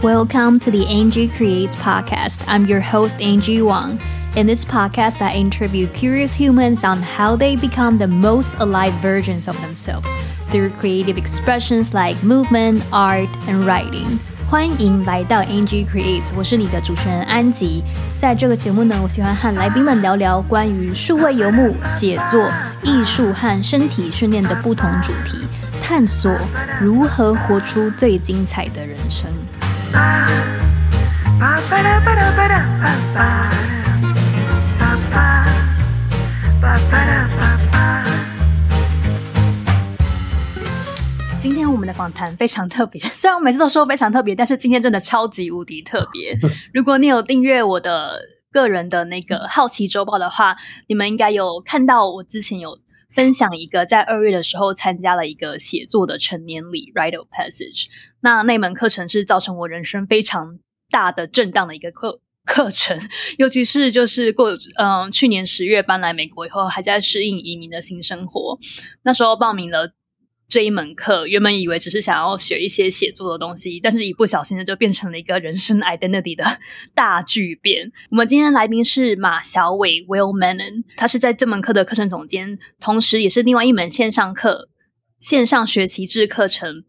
Welcome to the Angie Creates podcast. I'm your host, Angie Wang. In this podcast, I interview curious humans on how they become the most alive versions of themselves through creative expressions like movement, art, and writing. 欢迎来到 Angie Creates， 我是你的主持人安吉。在这个节目呢，我喜欢和来宾们聊聊关于数位游牧、写作、艺术和身体训练的不同主题，探索如何活出最精彩的人生。今天我们的访谈非常特别，虽然我每次都说非常特别，但是今天真的超级无敌特别。如果你有订阅我的个人的那个好奇周报的话，你们应该有看到我之前有分享一个在2月的时候参加了一个写作的成年礼 Rite of Passage， 那门课程是造成我人生非常大的震荡的一个课程，尤其是就是去年10月搬来美国以后，还在适应移民的新生活。那时候报名了这一门课，原本以为只是想要学一些写作的东西，但是一不小心就变成了一个人生 identity 的大巨变。我们今天来宾是马小伟 Will Manon， 他是在这门课的课程总监，同时也是另外一门线上学期制课程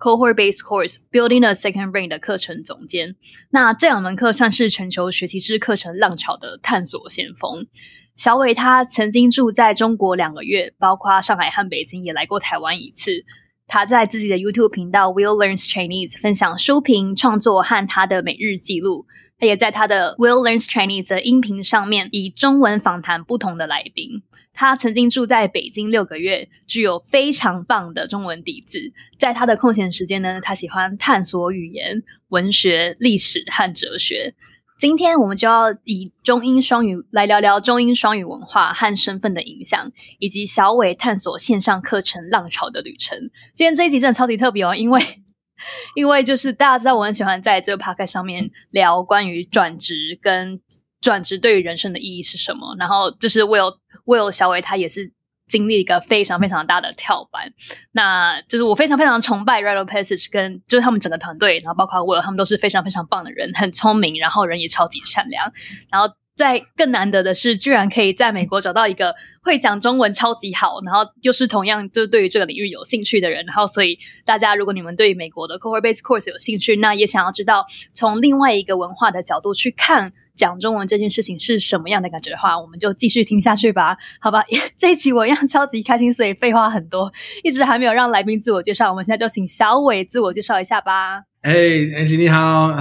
Cohort-Based Course Building a Second Brain 的课程总监。那这两门课算是全球学期制课程浪潮的探索先锋。小伟他曾经住在中国2个月，包括上海和北京，也来过台湾1次。他在自己的 YouTube 频道 Will Learns Chinese 分享书评、创作和他的每日记录。他也在他的 Will Learns Chinese 的音频上面以中文访谈不同的来宾。他曾经住在北京6个月，具有非常棒的中文底子。在他的空闲时间呢，他喜欢探索语言、文学、历史和哲学。今天我们就要以中英双语来聊聊中英双语文化和身份的影响，以及小伟探索线上课程浪潮的旅程。今天这一集真的超级特别哦，因为就是大家知道我很喜欢在这个 podcast 上面聊关于转职跟转职对于人生的意义是什么，然后就是Will小伟他也是经历一个非常非常大的跳板，那就是我非常非常崇拜 Rite of Passage 跟就是他们整个团队，然后包括 Will， 他们都是非常非常棒的人，很聪明，然后人也超级善良，然后再更难得的是居然可以在美国找到一个会讲中文超级好，然后又是同样就对于这个领域有兴趣的人。然后所以大家如果你们对美国的 Cohort-Based Course 有兴趣，那也想要知道从另外一个文化的角度去看讲中文这件事情是什么样的感觉的话，我们就继续听下去吧，好吧？这一集我一样超级开心，所以废话很多，一直还没有让来宾自我介绍，我们现在就请小伟自我介绍一下吧。Hey Angie 你好，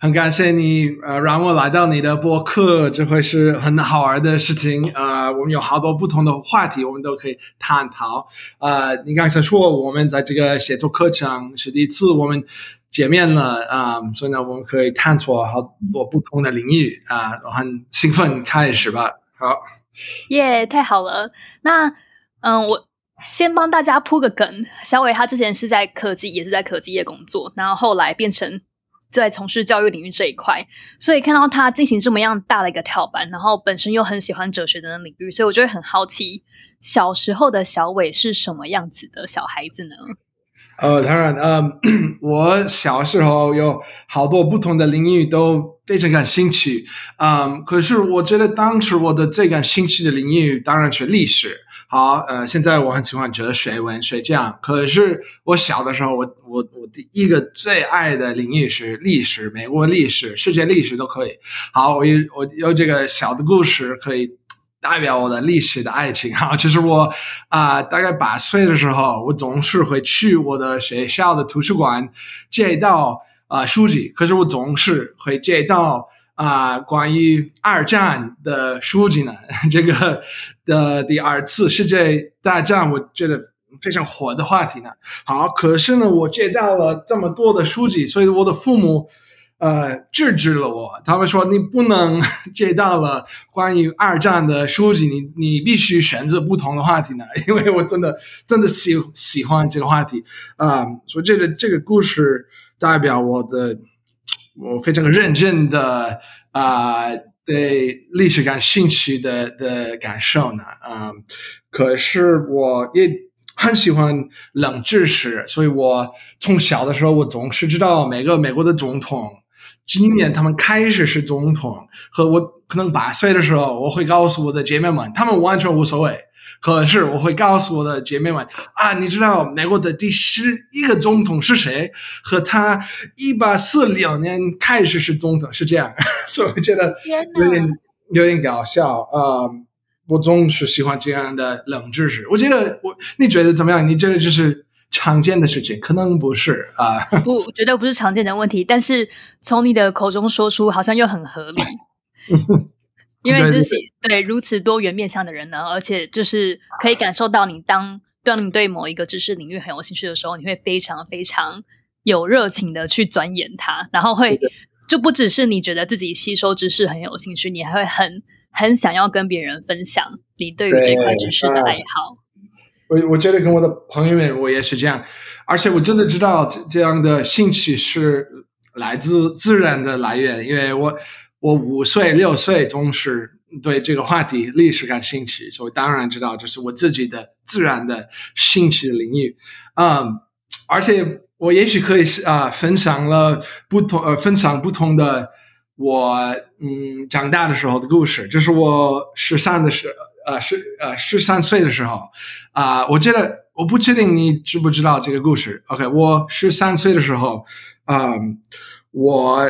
很感谢你让我来到你的播客，这会是很好玩的事情。我们有好多不同的话题我们都可以探讨。你刚才说我们在这个写作课程是第一次我们见面了，所以呢我们可以探索好多不同的领域，我很兴奋，开始吧。好耶，太好了。那我先帮大家铺个梗，小伟他之前是在科技，也是在科技业工作，然后后来变成在从事教育领域这一块，所以看到他进行这么样大的一个跳板，然后本身又很喜欢哲学的领域，所以我就会很好奇小时候的小伟是什么样子的小孩子呢？当然，我小时候有好多不同的领域都非常感兴趣，可是我觉得当时我的最感兴趣的领域当然是历史。好，现在我很喜欢哲学、文学这样，可是我小的时候，我第一个最爱的领域是历史，美国历史、世界历史都可以。好，我有这个小的故事可以代表我的历史的爱情。好，就是我大概8岁的时候，我总是会去我的学校的图书馆借到书籍，可是我总是会借到关于2战的书籍呢，这个的第2次世界大战，我觉得非常火的话题呢。好，可是呢，我借到了这么多的书籍，所以我的父母制止了我，他们说你不能借到了关于2战的书籍，你必须选择不同的话题呢，因为我真的喜欢这个话题，所以这个故事代表我非常认真的对历史感兴趣的感受呢。可是我也很喜欢冷知识，所以我从小的时候我总是知道每个美国的总统今年他们开始是总统，和我可能8岁的时候我会告诉我的姐妹们，他们完全无所谓，可是我会告诉我的姐妹们啊，你知道美国的第11个总统是谁，和他1846年开始是总统，是这样所以我觉得有点搞笑啊。我总是喜欢这样的冷知识。我觉得你觉得怎么样？你觉得这是常见的事情？可能不是啊，不，绝对不是常见的问题。但是从你的口中说出，好像又很合理，因为就是 对如此多元面向的人呢，而且就是可以感受到你当你对某一个知识领域很有兴趣的时候，你会非常非常有热情的去钻研它，然后会就不只是你觉得自己吸收知识很有兴趣，你还会很想要跟别人分享你对于这块知识的爱好。我觉得跟我的朋友们我也是这样，而且我真的知道这样的兴趣是来自自然的来源，因为我5岁6岁总是对这个话题历史感兴趣，所以当然知道这是我自己的自然的兴趣的领域。而且我也许可以分享不同的我长大的时候的故事。这是我13岁的时候我觉得我不确定你知不知道这个故事。OK， 我13岁的时候我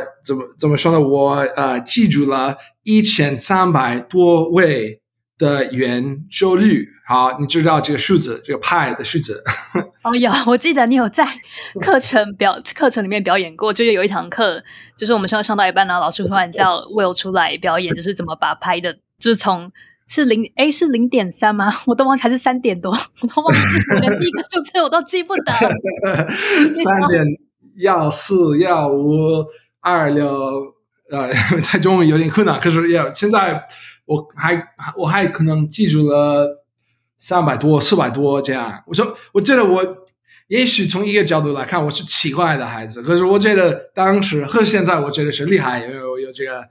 怎么说呢，我记住了1300多位的圆周率。好，你知道这个数字，这个派的数字哦，有，我记得你有在课程里面表演过，就是有一堂课，就是我们上到一半，然后老师突然叫 Will 出来表演，就是怎么把派的，就是从是 0.3 吗？我都忘记，还是3点多，我都忘记我连第一个数字我都记不得3.1415262，在中文有点困难，可是现在我还可能记住了300多400多这样。我觉得我也许从一个角度来看我是奇怪的孩子，可是我觉得当时和现在我觉得是厉害，因为我有这个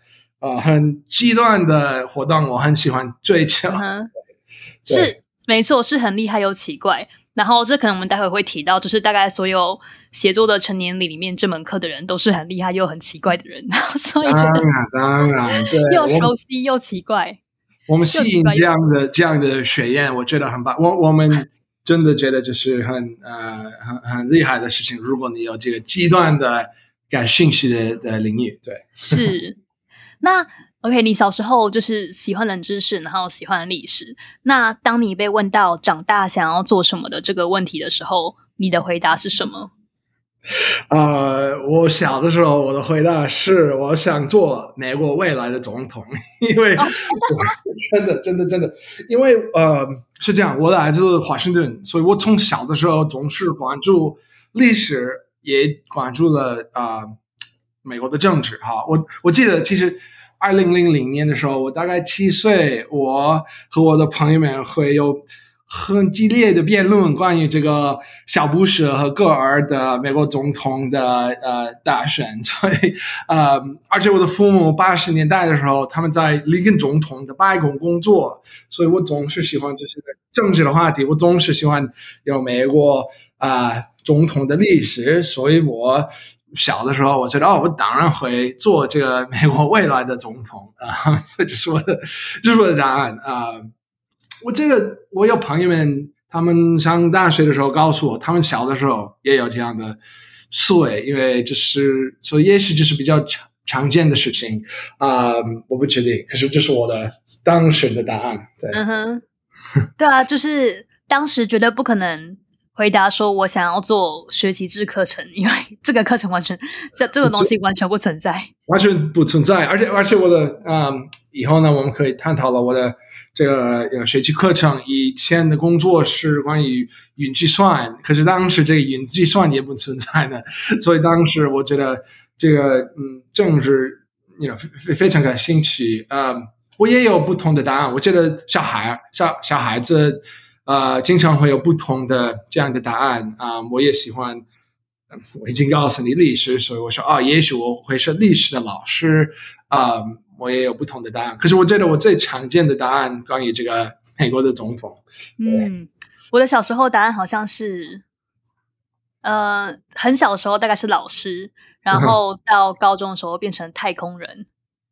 很极端的活动我很喜欢追求。是没错，是很厉害又奇怪。然后这可能我们待会会提到，就是大概所有写作的成年礼里面这门课的人都是很厉害又很奇怪的人，所以觉得当然对又熟悉又奇怪。我们吸引这样的学院，我觉得很棒。我们真的觉得就是很厉害的事情，如果你有这个极端的感兴趣的领域。对，是。那 OK， 你小时候就是喜欢冷知识，然后喜欢历史。那当你被问到长大想要做什么的这个问题的时候，你的回答是什么？我小的时候我的回答是我想做美国未来的总统，因为真的，因为是这样，我来自华盛顿，所以我从小的时候总是关注历史，也关注了美国的政治哈。我记得其实2000年的时候我大概7岁，我和我的朋友们会有很激烈的辩论关于这个小布什和戈尔的美国总统的大选，所以而且我的父母80年代的时候他们在林肯总统的白宫工作，所以我总是喜欢这些政治的话题，我总是喜欢有美国总统的历史，所以我小的时候我觉得我当然会做这个美国未来的总统这是我的答案我记得我有朋友们他们上大学的时候告诉我他们小的时候也有这样的思维，因为所以也许就是比较常见的事情我不确定，可是这是我的当时的答案。对，对啊，就是当时觉得不可能回答说我想要做学习制课程，因为这个课程完全这个东西完全不存在，完全不存在。而且我的以后呢我们可以探讨了我的这个学习课程以前的工作是关于云计算，可是当时这个云计算也不存在的，所以当时我觉得这个政治非常感兴趣。我也有不同的答案，我觉得小孩子经常会有不同的这样的答案我也喜欢我已经告诉你历史，所以我说也许我会是历史的老师我也有不同的答案，可是我觉得我最常见的答案关于这个美国的总统。我的小时候答案好像是很小的时候大概是老师，然后到高中的时候变成太空人、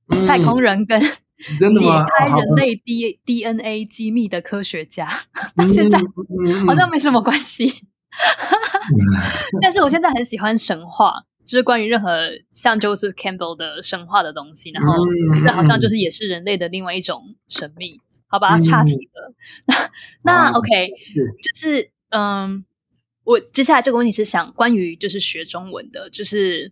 嗯、太空人跟解开人类 DNA 机密的科学家，但现在好像没什么关系但是我现在很喜欢神话，就是关于任何像 Joseph Campbell 的神话的东西，然后这好像就是也是人类的另外一种神秘。好吧，岔题了那 OK 就是我接下来这个问题是想关于就是学中文的，就是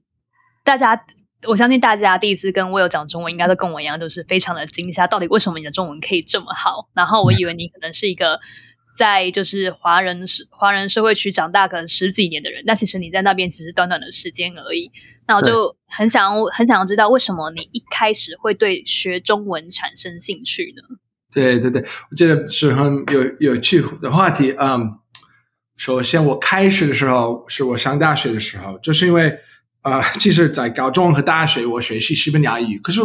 大家我相信大家第一次跟我有讲中文应该都跟我一样就是非常的惊吓，到底为什么你的中文可以这么好，然后我以为你可能是一个在就是华人社会区长大可能十几年的人，那其实你在那边只是短短的时间而已，那我就很想知道为什么你一开始会对学中文产生兴趣呢？对对对，我觉得是很有趣的话题。首先我开始的时候是我上大学的时候，就是因为其实在高中和大学我学习西班牙语，可是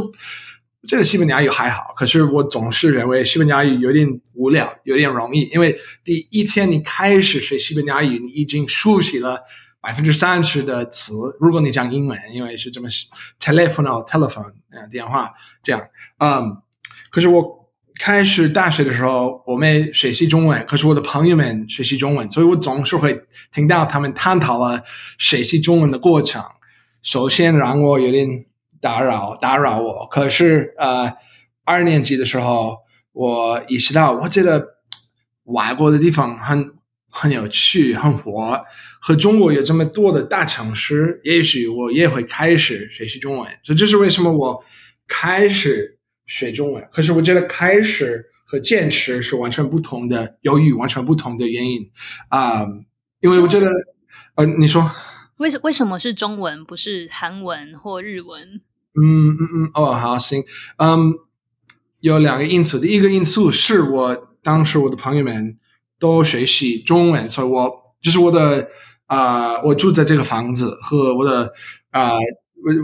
这个西班牙语还好，可是我总是认为西班牙语有点无聊有点容易，因为第一天你开始学西班牙语你已经熟悉了 30% 的词，如果你讲英文因为是这么 telephone 电话这样。可是我开始大学的时候我们学习中文，可是我的朋友们学习中文，所以我总是会听到他们探讨了学习中文的过程，首先让我有点打扰我，可是二年级的时候我意识到我觉得外国的地方很有趣很活，和中国有这么多的大城市，也许我也会开始学习中文，所以这是为什么我开始学中文。可是我觉得开始和坚持是完全不同的，由于完全不同的原因因为我觉得你说为什么是中文不是韩文或日文？好行。有两个因素，第一个因素是我当时我的朋友们都学习中文，所以我住在这个房子和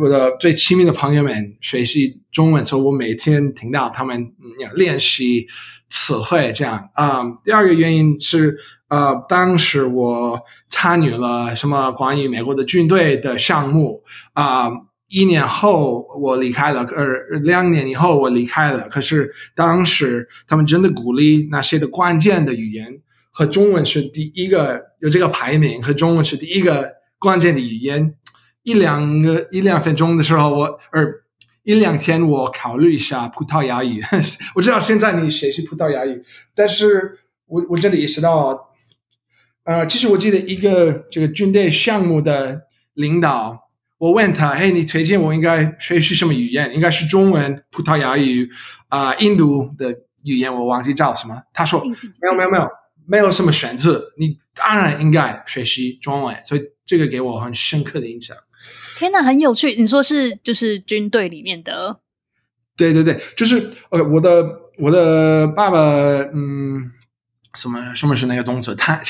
我的最亲密的朋友们学习中文，所以我每天听到他们练习词汇这样。第二个原因是当时我参与了什么关于美国的军队的项目一年后我离开了，2年以后我离开了，可是当时他们真的鼓励那些的关键的语言和中文是第一个有这个排名，和中文是第一个关键的语言。一两分钟的时候一两天我考虑一下葡萄牙语我知道现在你学习葡萄牙语，但是我真的意识到其实我记得一个这个军队项目的领导，我问他，嘿，你推荐我应该学习什么语言？应该是中文、葡萄牙语、印度的语言，我忘记叫什么。他说，没有什么选择，你当然应该学习中文。所以这个给我很深刻的印象。天哪，很有趣！你说是就是军队里面的？对对对，就是我的爸爸，什么是那个动作？参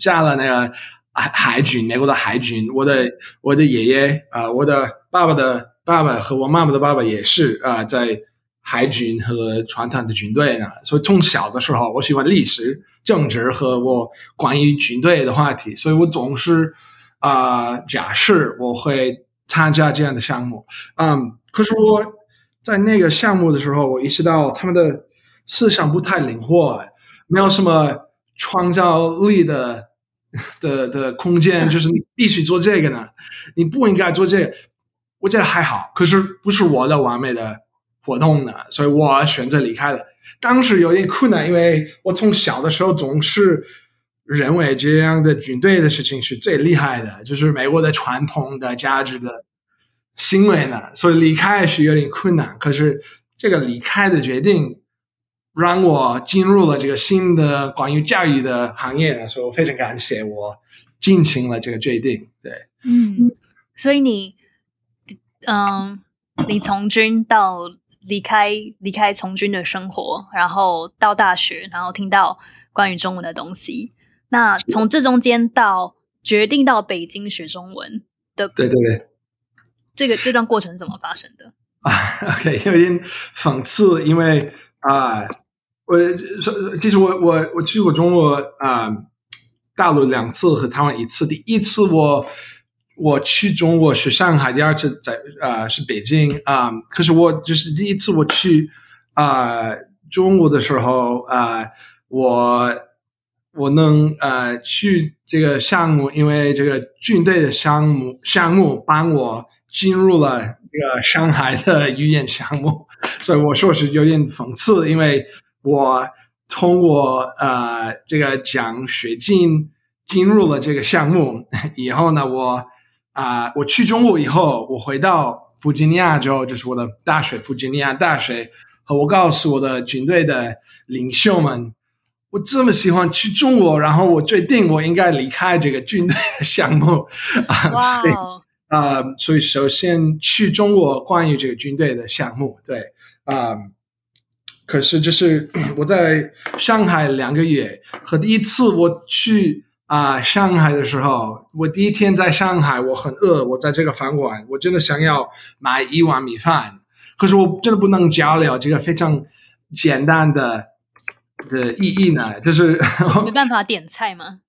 加了那个海军，美国的海军。我的爷爷我的爸爸和我妈妈的爸爸也是在海军和传统的军队呢。所以从小的时候，我喜欢历史、政治和我关于军队的话题，所以我总是假设我会参加这样的项目。可是我在那个项目的时候，我意识到他们的思想不太灵活。没有什么创造力的空间，就是你必须做这个呢，你不应该做这个。我觉得还好，可是不是我的完美的活动呢，所以我选择离开了。当时有点困难，因为我从小的时候总是认为这样的军队的事情是最厉害的，就是美国的传统的价值的行为呢，所以离开是有点困难。可是这个离开的决定让我进入了这个新的关于教育的行业呢，所以我非常感谢我进行了这个决定。对，所以你从军到离开从军的生活，然后到大学，然后听到关于中文的东西，那从这中间到决定到北京学中文的，对对对，这段过程怎么发生的？OK， 有点讽刺，因为我去过中国大陆2次和台湾1次。第1次我去中国是上海，第2次是北京。可是我就是第1次我去中国的时候，我能去这个项目，因为这个军队的项目帮我进入了这个上海的语言项目，所以我说是有点讽刺，因为我通过这个奖学金进入了这个项目以后呢，我去中国以后，我回到弗吉尼亚州，就是我的大学，弗吉尼亚大学，和我告诉我的军队的领袖们，我这么喜欢去中国，然后我决定我应该离开这个军队的项目。wow. 所以首先去中国关于这个军队的项目，对，可是就是我在上海2个月，和第1次我去上海的时候，我第1天在上海，我很饿，我在这个饭馆，我真的想要买1碗米饭，可是我真的不能交流这个非常简单的意义呢，就是没办法点菜吗？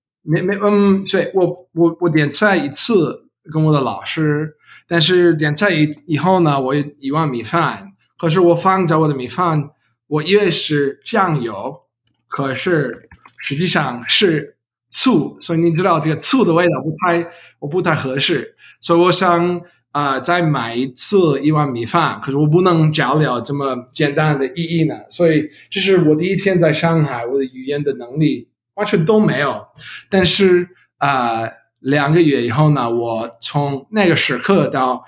对，我点菜1次跟我的老师，但是点菜以后呢，我1碗米饭，可是我放在我的米饭。我以为是酱油，可是实际上是醋，所以你知道这个醋的味道不太合适，所以我想再买1次1碗米饭，可是我不能交流这么简单的意义呢，所以这是我第1天在上海，我的语言的能力完全都没有，但是2个月以后呢，我从那个时刻到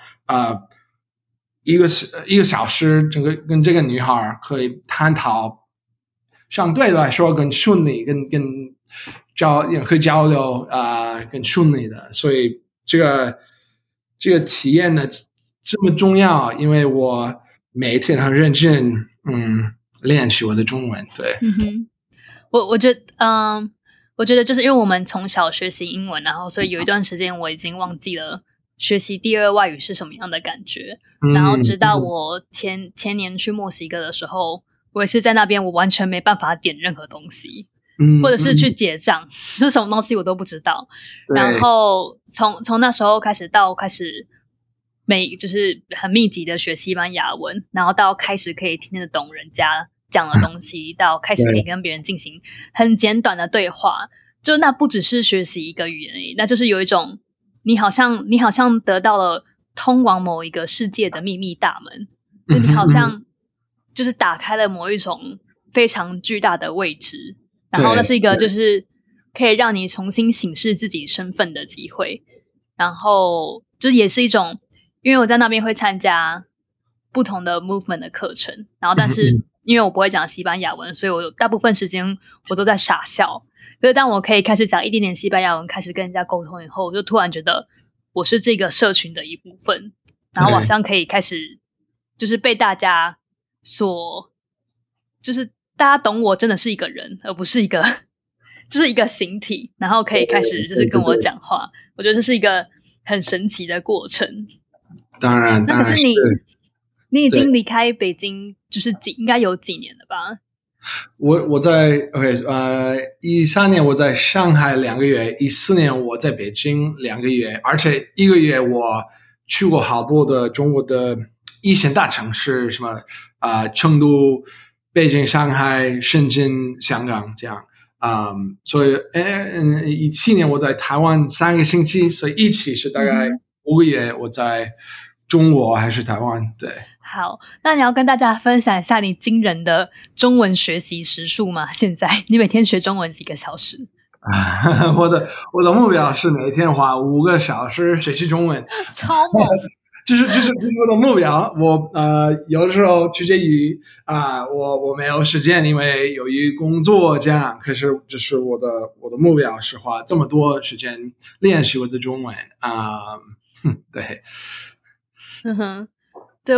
一个小时，整个跟这个女孩可以探讨，相对来说更顺利，跟交流更顺利的，所以这个体验呢这么重要，因为我每天很认真练习我的中文，对。我觉得我觉得就是因为我们从小学习英文，然后所以有一段时间我已经忘记了学习第2外语是什么样的感觉，然后直到我前年去墨西哥的时候，我也是在那边我完全没办法点任何东西，或者是去结账是什么东西我都不知道，然后从那时候开始到开始就是很密集的学西班牙文，然后到开始可以听得懂人家讲的东西，到开始可以跟别人进行很简短的对话，就那不只是学习一个语言而已，那就是有一种你好像得到了通往某一个世界的秘密大门，就你好像就是打开了某一种非常巨大的位置，然后那是一个就是可以让你重新审视自己身份的机会，然后就也是一种，因为我在那边会参加不同的 movement 的课程，然后但是因为我不会讲西班牙文，所以我大部分时间我都在傻笑，所以当我可以开始讲一点点西班牙文，开始跟人家沟通以后，我就突然觉得我是这个社群的一部分，然后好像可以开始就是被大家所就是大家懂我真的是一个人，而不是一个就是一个形体，然后可以开始就是跟我讲话，我觉得这是一个很神奇的过程。当然那可是你已经离开北京就是应该有几年了吧？我在13年我在上海2个月，14年我在北京2个月，而且1个月我去过好多的中国的一线大城市，什么成都、北京、上海、深圳、香港这样，所以17年我在台湾3个星期，所以一起是大概5个月我在中国还是台湾，对。好，那你要跟大家分享一下你惊人的中文学习时数吗？现在你每天学中文几个小时？我的目标是每天花5个小时学习中文，超猛！就是我的目标。我有的时候取决于我没有时间，因为由于工作这样。可是就是我的目标是花这么多时间练习我的中文对。对，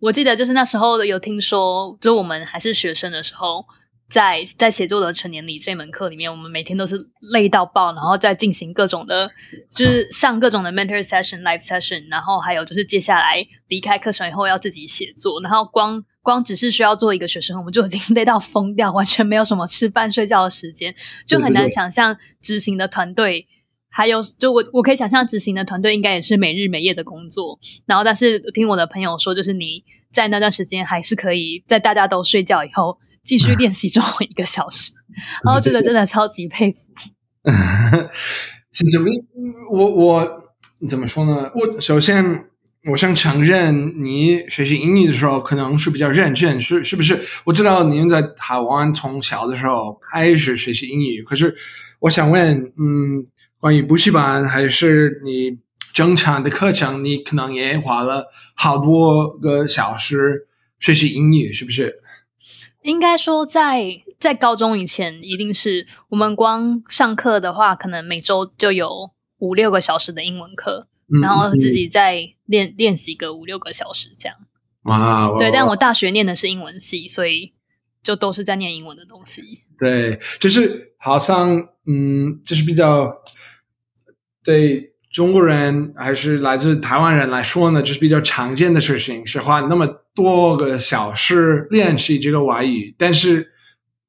我记得就是那时候有听说，就我们还是学生的时候，在写作的成年礼这门课里面，我们每天都是累到爆，然后再进行各种的就是上各种的 mentor session、live session， 然后还有就是接下来离开课程以后要自己写作，然后光光只是需要做一个学生，我们就已经累到疯掉，完全没有什么吃饭睡觉的时间，就很难想象执行的团队，还有就我可以想象执行的团队应该也是每日每夜的工作，然后但是听我的朋友说，就是你在那段时间还是可以在大家都睡觉以后继续练习中文1个小时，然后觉得真的超级佩服。是什么？我怎么说呢？首先我想承认你学习英语的时候可能是比较认真，是不是？我知道你们在台湾从小的时候开始学习英语，可是我想问，关于补习班还是你正常的课程，你可能也花了好多个小时学习英语，是不是？应该说在高中以前一定是，我们光上课的话可能每周就有5-6个小时的英文课，然后自己再练习个5-6个小时这样。哇，对，但我大学念的是英文系，所以就都是在念英文的东西。对，就是好像就是比较对中国人还是来自台湾人来说呢，就是比较常见的事情是花那么多个小时练习这个外语，但是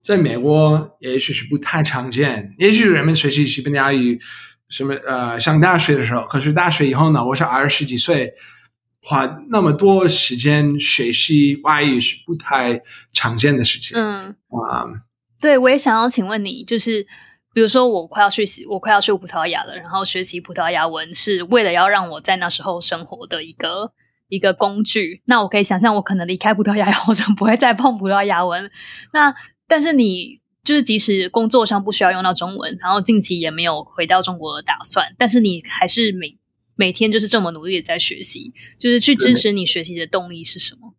在美国也许是不太常见，也许人们学习西班牙语什么上大学的时候，可是大学以后呢，我是20几岁，花那么多时间学习外语是不太常见的事情。对，我也想要请问你，就是比如说我快要去葡萄牙了，然后学习葡萄牙文是为了要让我在那时候生活的一个工具，那我可以想象我可能离开葡萄牙以后就不会再碰葡萄牙文，那但是你就是即使工作上不需要用到中文，然后近期也没有回到中国的打算，但是你还是每天就是这么努力的在学习，就是去支持你学习的动力是什么？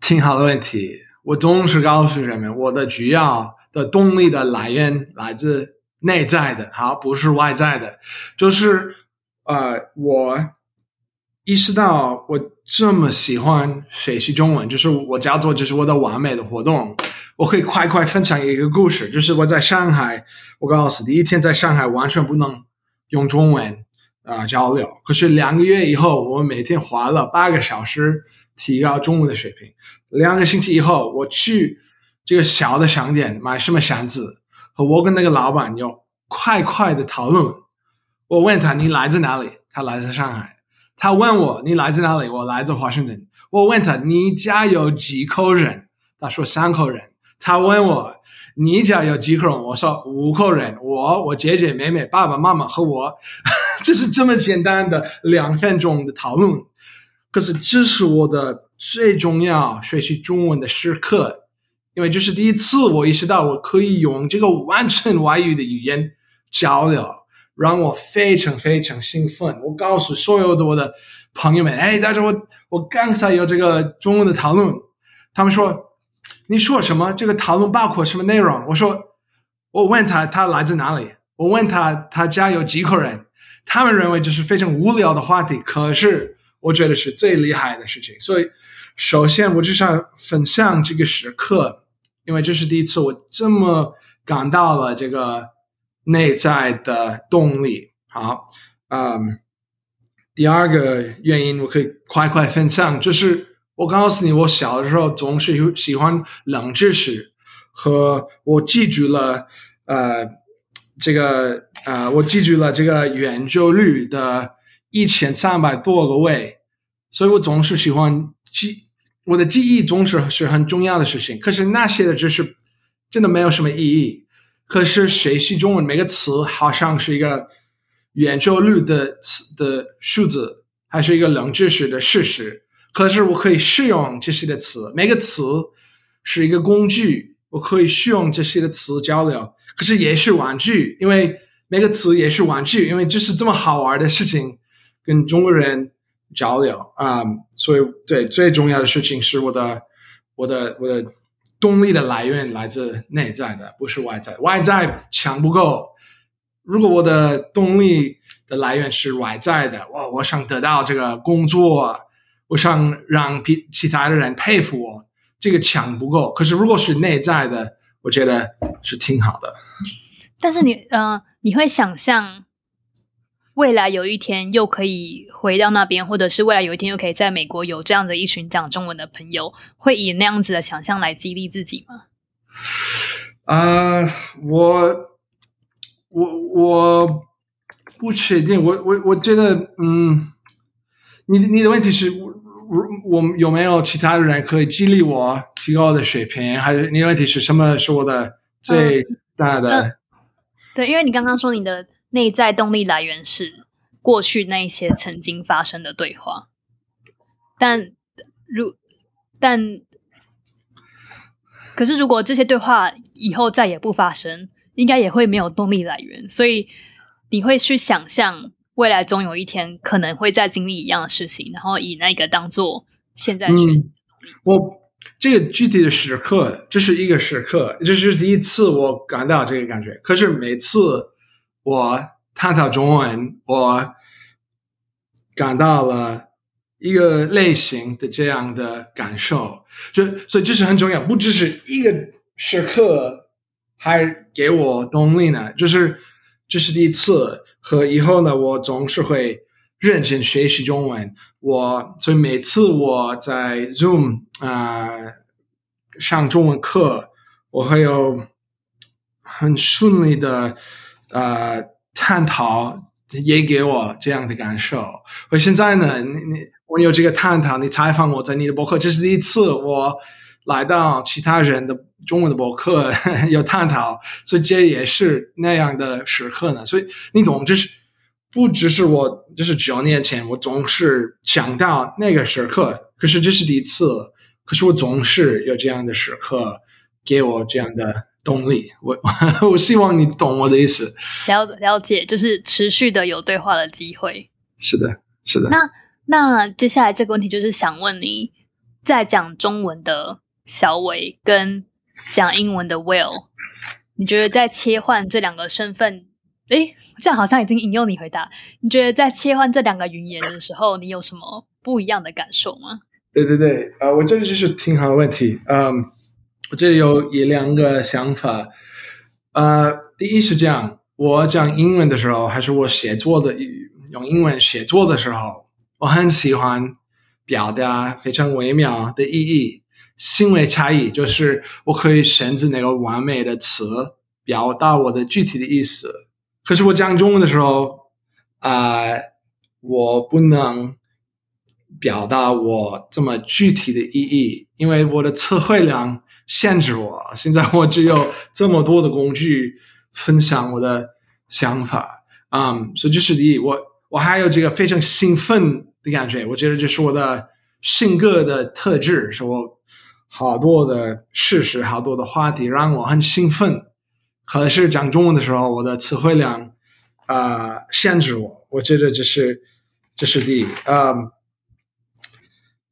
挺好的问题。我总是告诉人们，我的主要的动力的来源来自内在的，好，不是外在的。就是我意识到我这么喜欢学习中文，就是我叫做就是我的完美的活动。我可以快分享一个故事，就是我在上海，我告诉你第一天在上海完全不能用中文交流，可是2个月以后我每天花了8个小时提高中文的水平。2个星期以后我去这个小的商店买什么扇子，和我跟那个老板有快的讨论，我问他你来自哪里，他来自上海，他问我你来自哪里，我来自华盛顿，我问他你家有几口人，他说3口人，他问我你家有几口人，我说5口人，我姐姐妹妹爸爸妈妈和我就是这么简单的2分钟的讨论。可是这是我的最重要学习中文的时刻，因为这是第一次我意识到我可以用这个完全外语的语言交流，让我非常兴奋。我告诉所有的我的朋友们，但是我刚才有这个中文的讨论，他们说你说什么？这个讨论包括什么内容？我说，我问他来自哪里？我问他家有几口人？他们认为这是非常无聊的话题，可是我觉得是最厉害的事情。所以，首先我就想分享这个时刻，因为这是第一次我这么感到了这个内在的动力。好，第二个原因我可以快分享，就是我告诉你，我小的时候总是喜欢冷知识，和我记住了这个圆周率的1300多个位，所以我总是喜欢我的记忆总是很重要的事情。可是那些的知识真的没有什么意义。可是学习中文每个词好像是一个圆周率的数字，还是一个冷知识的事实。可是我可以使用这些的词，每个词是一个工具，我可以使用这些的词交流，可是也是玩具，因为每个词也是玩具，因为就是这么好玩的事情跟中国人交流所以对，最重要的事情是我的动力的来源来自内在的，不是外在。外在强不够，如果我的动力的来源是外在的，我想得到这个工作，我想让其他的人佩服我，这个强不够。可是如果是内在的，我觉得是挺好的。但是你会想象未来有一天又可以回到那边，或者是未来有一天又可以在美国有这样的一群讲中文的朋友，会以那样子的想象来激励自己吗？我不确定，我觉得，你的问题是我有没有其他人可以激励我提高我的水平，还是你的问题是什么是我的最大的？对，因为你刚刚说你的内在动力来源是过去那些曾经发生的对话，可是如果这些对话以后再也不发生，应该也会没有动力来源，所以你会去想象未来总有一天可能会再经历一样的事情，然后以那个当做现在学习的动力。我这个具体的时刻，这是一个时刻，这是第一次我感到这个感觉。可是每次我探讨中文，我感到了一个类型的这样的感受，所以这是很重要，不只是一个时刻还给我动力呢，这是第一次，和以后呢我总是会认真学习中文。所以每次我在 Zoom 上中文课，我会有很顺利的探讨，也给我这样的感受。我现在呢，我有这个探讨，你采访我在你的博客，这是第一次我来到其他人的中文的博客有探讨，所以这也是那样的时刻呢。所以你懂，就是不只是我，就是9年前我总是想到那个时刻，可是这是第一次，可是我总是有这样的时刻给我这样的动力。我希望你懂我的意思。了解，就是持续的有对话的机会。是的。那接下来这个问题就是想问你，在讲中文的小伟跟讲英文的 Will， 你觉得在切换这两个身份，这样好像已经引诱你回答，你觉得在切换这两个语言的时候，你有什么不一样的感受吗？对，我这就是挺好的问题。我这里有一两个想法。第一是这样，我讲英文的时候，还是我写作的用英文写作的时候，我很喜欢表达非常微妙的意义，行为差异，就是我可以选择那个完美的词表达我的具体的意思。可是我讲中文的时候，我不能表达我这么具体的意义，因为我的词汇量限制我。现在我只有这么多的工具分享我的想法。所以这是第一，我还有这个非常兴奋的感觉，我觉得这是我的性格的特质，是我好多的事实，好多的话题让我很兴奋。可是讲中文的时候，我的词汇量限制我，我觉得这是第一。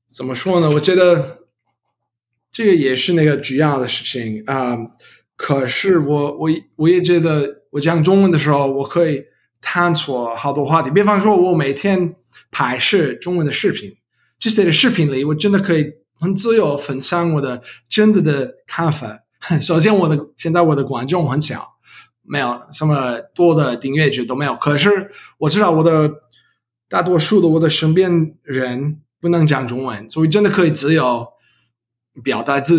怎么说呢？我觉得这个也是那个主要的事情。可是我也觉得我讲中文的时候，我可以探索好多话题。比方说，我每天拍摄中文的视频，这些的视频里，我真的可以很自由分享我的真的的看法。首先，现在我的观众很小，没有什么多的订阅者都没有。可是我知道我的大多数的我的身边人不能讲中文，所以真的可以自由表达自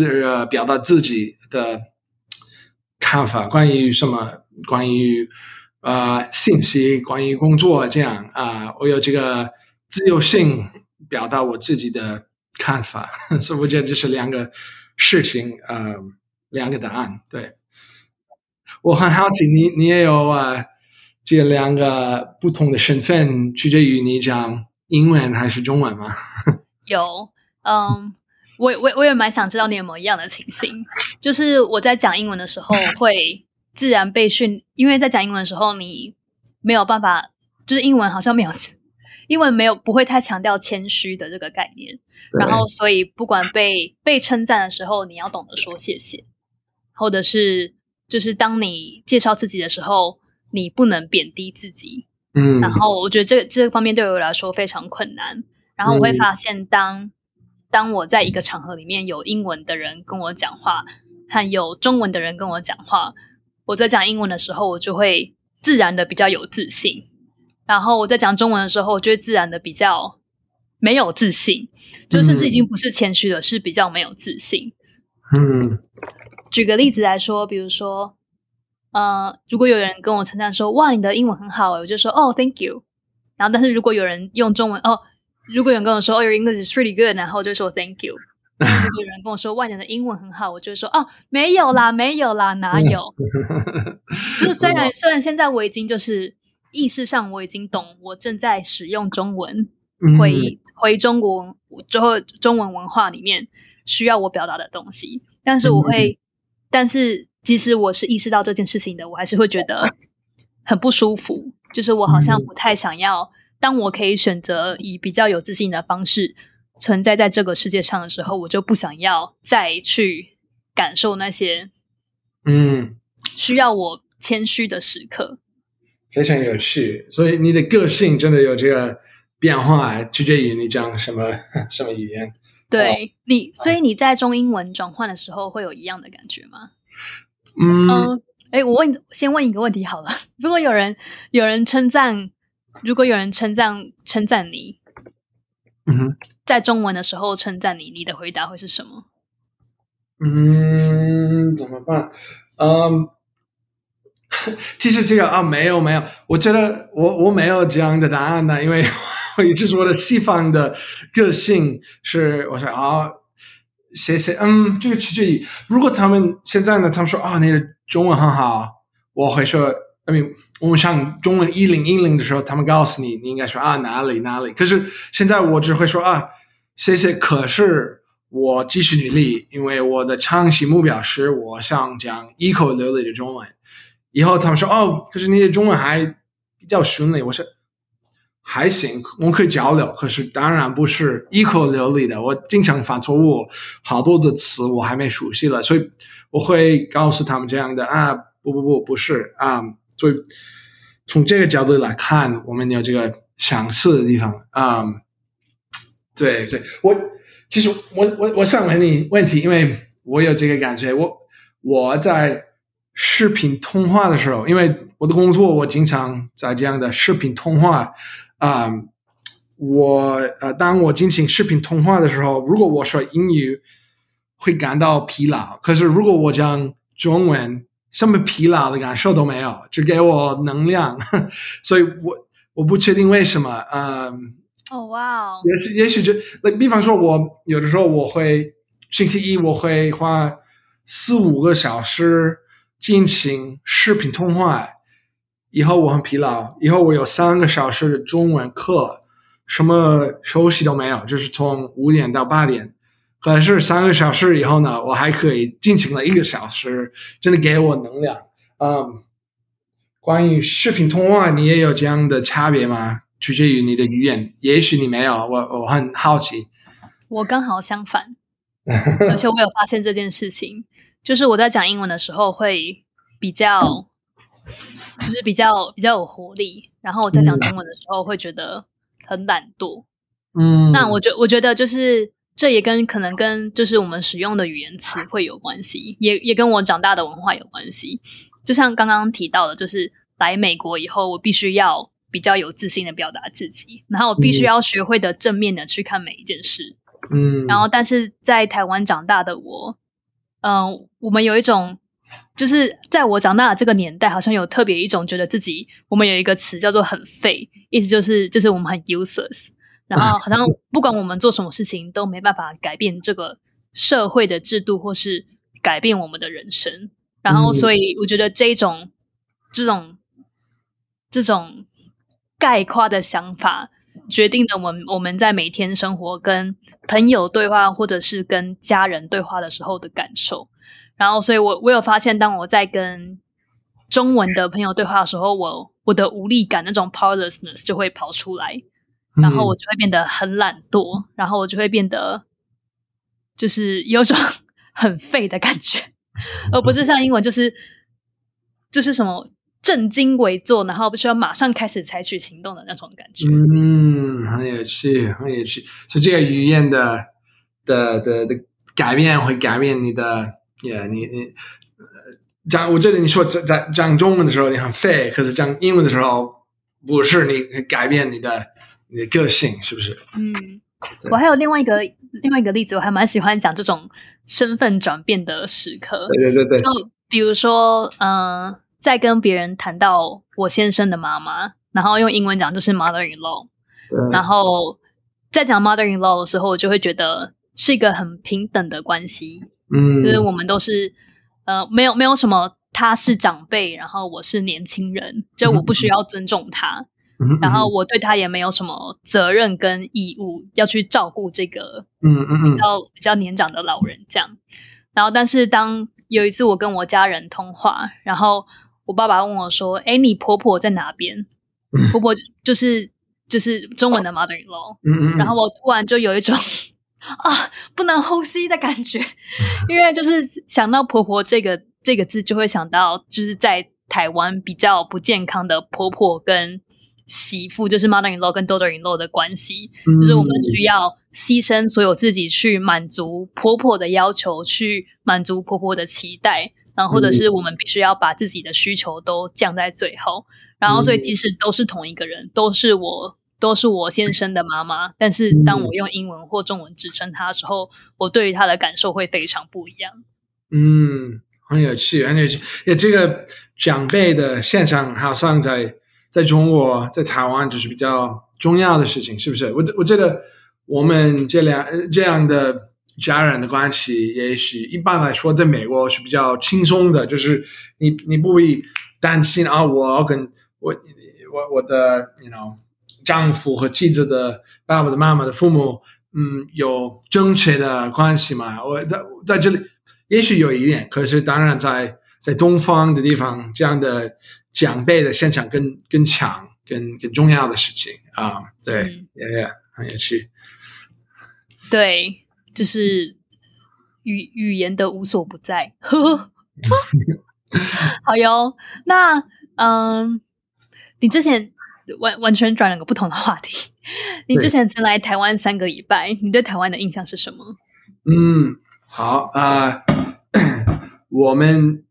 己的看法，关于信息，关于工作，这样我有这个自由性表达我自己的看法。所以我觉得这是两个事情，两个答案。对，我很好奇你也有这两个不同的身份，取决于你讲英文还是中文吗？有，我也蛮想知道你有没有一样的情形，就是我在讲英文的时候会自然被训，因为在讲英文的时候你没有办法，就是英文不会太强调谦虚的这个概念，然后所以不管被称赞的时候，你要懂得说谢谢，或者是就是当你介绍自己的时候，你不能贬低自己。然后我觉得这个方面对我来说非常困难。然后我会发现当我在一个场合里面有英文的人跟我讲话和有中文的人跟我讲话，我在讲英文的时候，我就会自然的比较有自信，然后我在讲中文的时候，就会自然的比较没有自信，就甚至已经不是谦虚了，是比较没有自信。嗯，举个例子来说，比如说，如果有人跟我称赞说，哇，你的英文很好，我就说，哦 ，thank you。然后，但是如果有人用中文，哦，如果有人跟我说，哦 ，your English is pretty good， 然后我就说 thank you。如果有人跟我说外人的英文很好，我就说哦，没有啦，没有啦，哪有？就是虽然现在我已经就是意识上我已经懂，我正在使用中文回中国之后中文文化里面需要我表达的东西，但是我会，但是即使我是意识到这件事情的，我还是会觉得很不舒服，就是我好像不太想要。当我可以选择以比较有自信的方式存在在这个世界上的时候，我就不想要再去感受那些需要我谦虚的时刻。非常有趣，所以你的个性真的有这个变化，取决于你讲什么语言。对，所以你在中英文转换的时候会有一样的感觉吗？先问一个问题好了。如果有人称赞你，在中文的时候称赞你，你的回答会是什么？怎么办？其实这个没有，我觉得我没有这样的答案呢，因为也就是我的西方的个性是，我说谢谢，这个取决于。如果他们现在呢，他们说你的中文很好，我会说。我们上中文1010的时候，他们告诉你，你应该说哪里。可是现在我只会说谢谢。可是我继续努力，因为我的长期目标是我想讲一口流利的中文。以后他们说可是你的中文还比较顺利。我说还行，我可以交流，可是当然不是一口流利的。我经常犯错误，好多的词我还没熟悉了，所以我会告诉他们这样的不是。所以从这个角度来看，我们有这个相似的地方。对，我想问你问题，因为我有这个感觉。我在视频通话的时候，因为我的工作，我经常在这样的视频通话。当我进行视频通话的时候，如果我说英语会感到疲劳，可是如果我讲中文，什么疲劳的感受都没有，只给我能量。所以我不确定为什么。也许就比方说，我有的时候我会星期一我会花4-5个小时进行视频通话，以后我很疲劳，以后我有3个小时的中文课，什么休息都没有，就是从5点到8点。可是3个小时以后呢，我还可以进行了1个小时，真的给我能量。关于视频通话，你也有这样的差别吗？取决于你的语言，也许你没有。我很好奇。我刚好相反，而且我有发现这件事情，就是我在讲英文的时候会比较，就是比较有活力，然后我在讲中文的时候会觉得很懒惰。那我觉得就是。这也可能跟就是我们使用的语言词汇有关系，也跟我长大的文化有关系。就像刚刚提到的，就是来美国以后，我必须要比较有自信的表达自己，然后我必须要学会的正面的去看每一件事。然后但是在台湾长大的我，我们有一种，就是在我长大的这个年代，好像有特别一种觉得自己，我们有一个词叫做很废，意思就是我们很 useless。然后好像不管我们做什么事情都没办法改变这个社会的制度或是改变我们的人生。然后所以我觉得这种概括的想法决定了我们在每天生活跟朋友对话或者是跟家人对话的时候的感受。然后所以我有发现，当我在跟中文的朋友对话的时候，我的无力感那种 powerlessness 就会跑出来。然后我就会变得很懒惰，然后我就会变得就是有种很废的感觉，而不是像英文就是什么正襟危坐，然后必须要马上开始采取行动的那种感觉。很有趣，所以这个语言的改变会改变你的你讲，我觉得你说讲中文的时候你很废，可是讲英文的时候不是你改变你的个性，是不是？嗯，我还有另外一个例子，我还蛮喜欢讲这种身份转变的时刻。对对对对，就比如说，在跟别人谈到我先生的妈妈，然后用英文讲就是 mother-in-law， 然后在讲 mother-in-law 的时候，我就会觉得是一个很平等的关系。嗯，就是我们都是没有什么。他是长辈，然后我是年轻人，就我不需要尊重他，然后我对他也没有什么责任跟义务要去照顾这个比较年长的老人这样。然后但是当有一次我跟我家人通话，然后我爸爸问我说，诶，你婆婆在哪边？婆婆就是中文的 mother-in-law， 然后我突然就有一种啊不能呼吸的感觉，因为就是想到婆婆这个字就会想到就是在台湾比较不健康的婆婆跟媳妇，就是 mother-in-law 跟 daughter-in-law 的关系，就是我们需要牺牲所有自己去满足婆婆的要求，去满足婆婆的期待，然后或者是我们必须要把自己的需求都降在最后。然后所以即使都是同一个人，都是我先生的妈妈，但是当我用英文或中文指称她的时候，我对于她的感受会非常不一样。嗯，很有趣，很有趣。这个长辈的现象好像在中国、在台湾就是比较重要的事情，是不是？我觉得我们这样的家人的关系，也许一般来说在美国是比较轻松的，就是你不会担心啊，我的 you know 丈夫和妻子的爸爸的妈妈的父母，有正确的关系嘛？我在这里。也许有一点，可是当然在东方的地方，这样的长辈的现象更强、更重要的事情啊，对，很有趣。对，就是语言的无所不在。好哟，那你之前完全转了个不同的话题。你之前曾来台湾3个礼拜，你对台湾的印象是什么？嗯。好啊，我们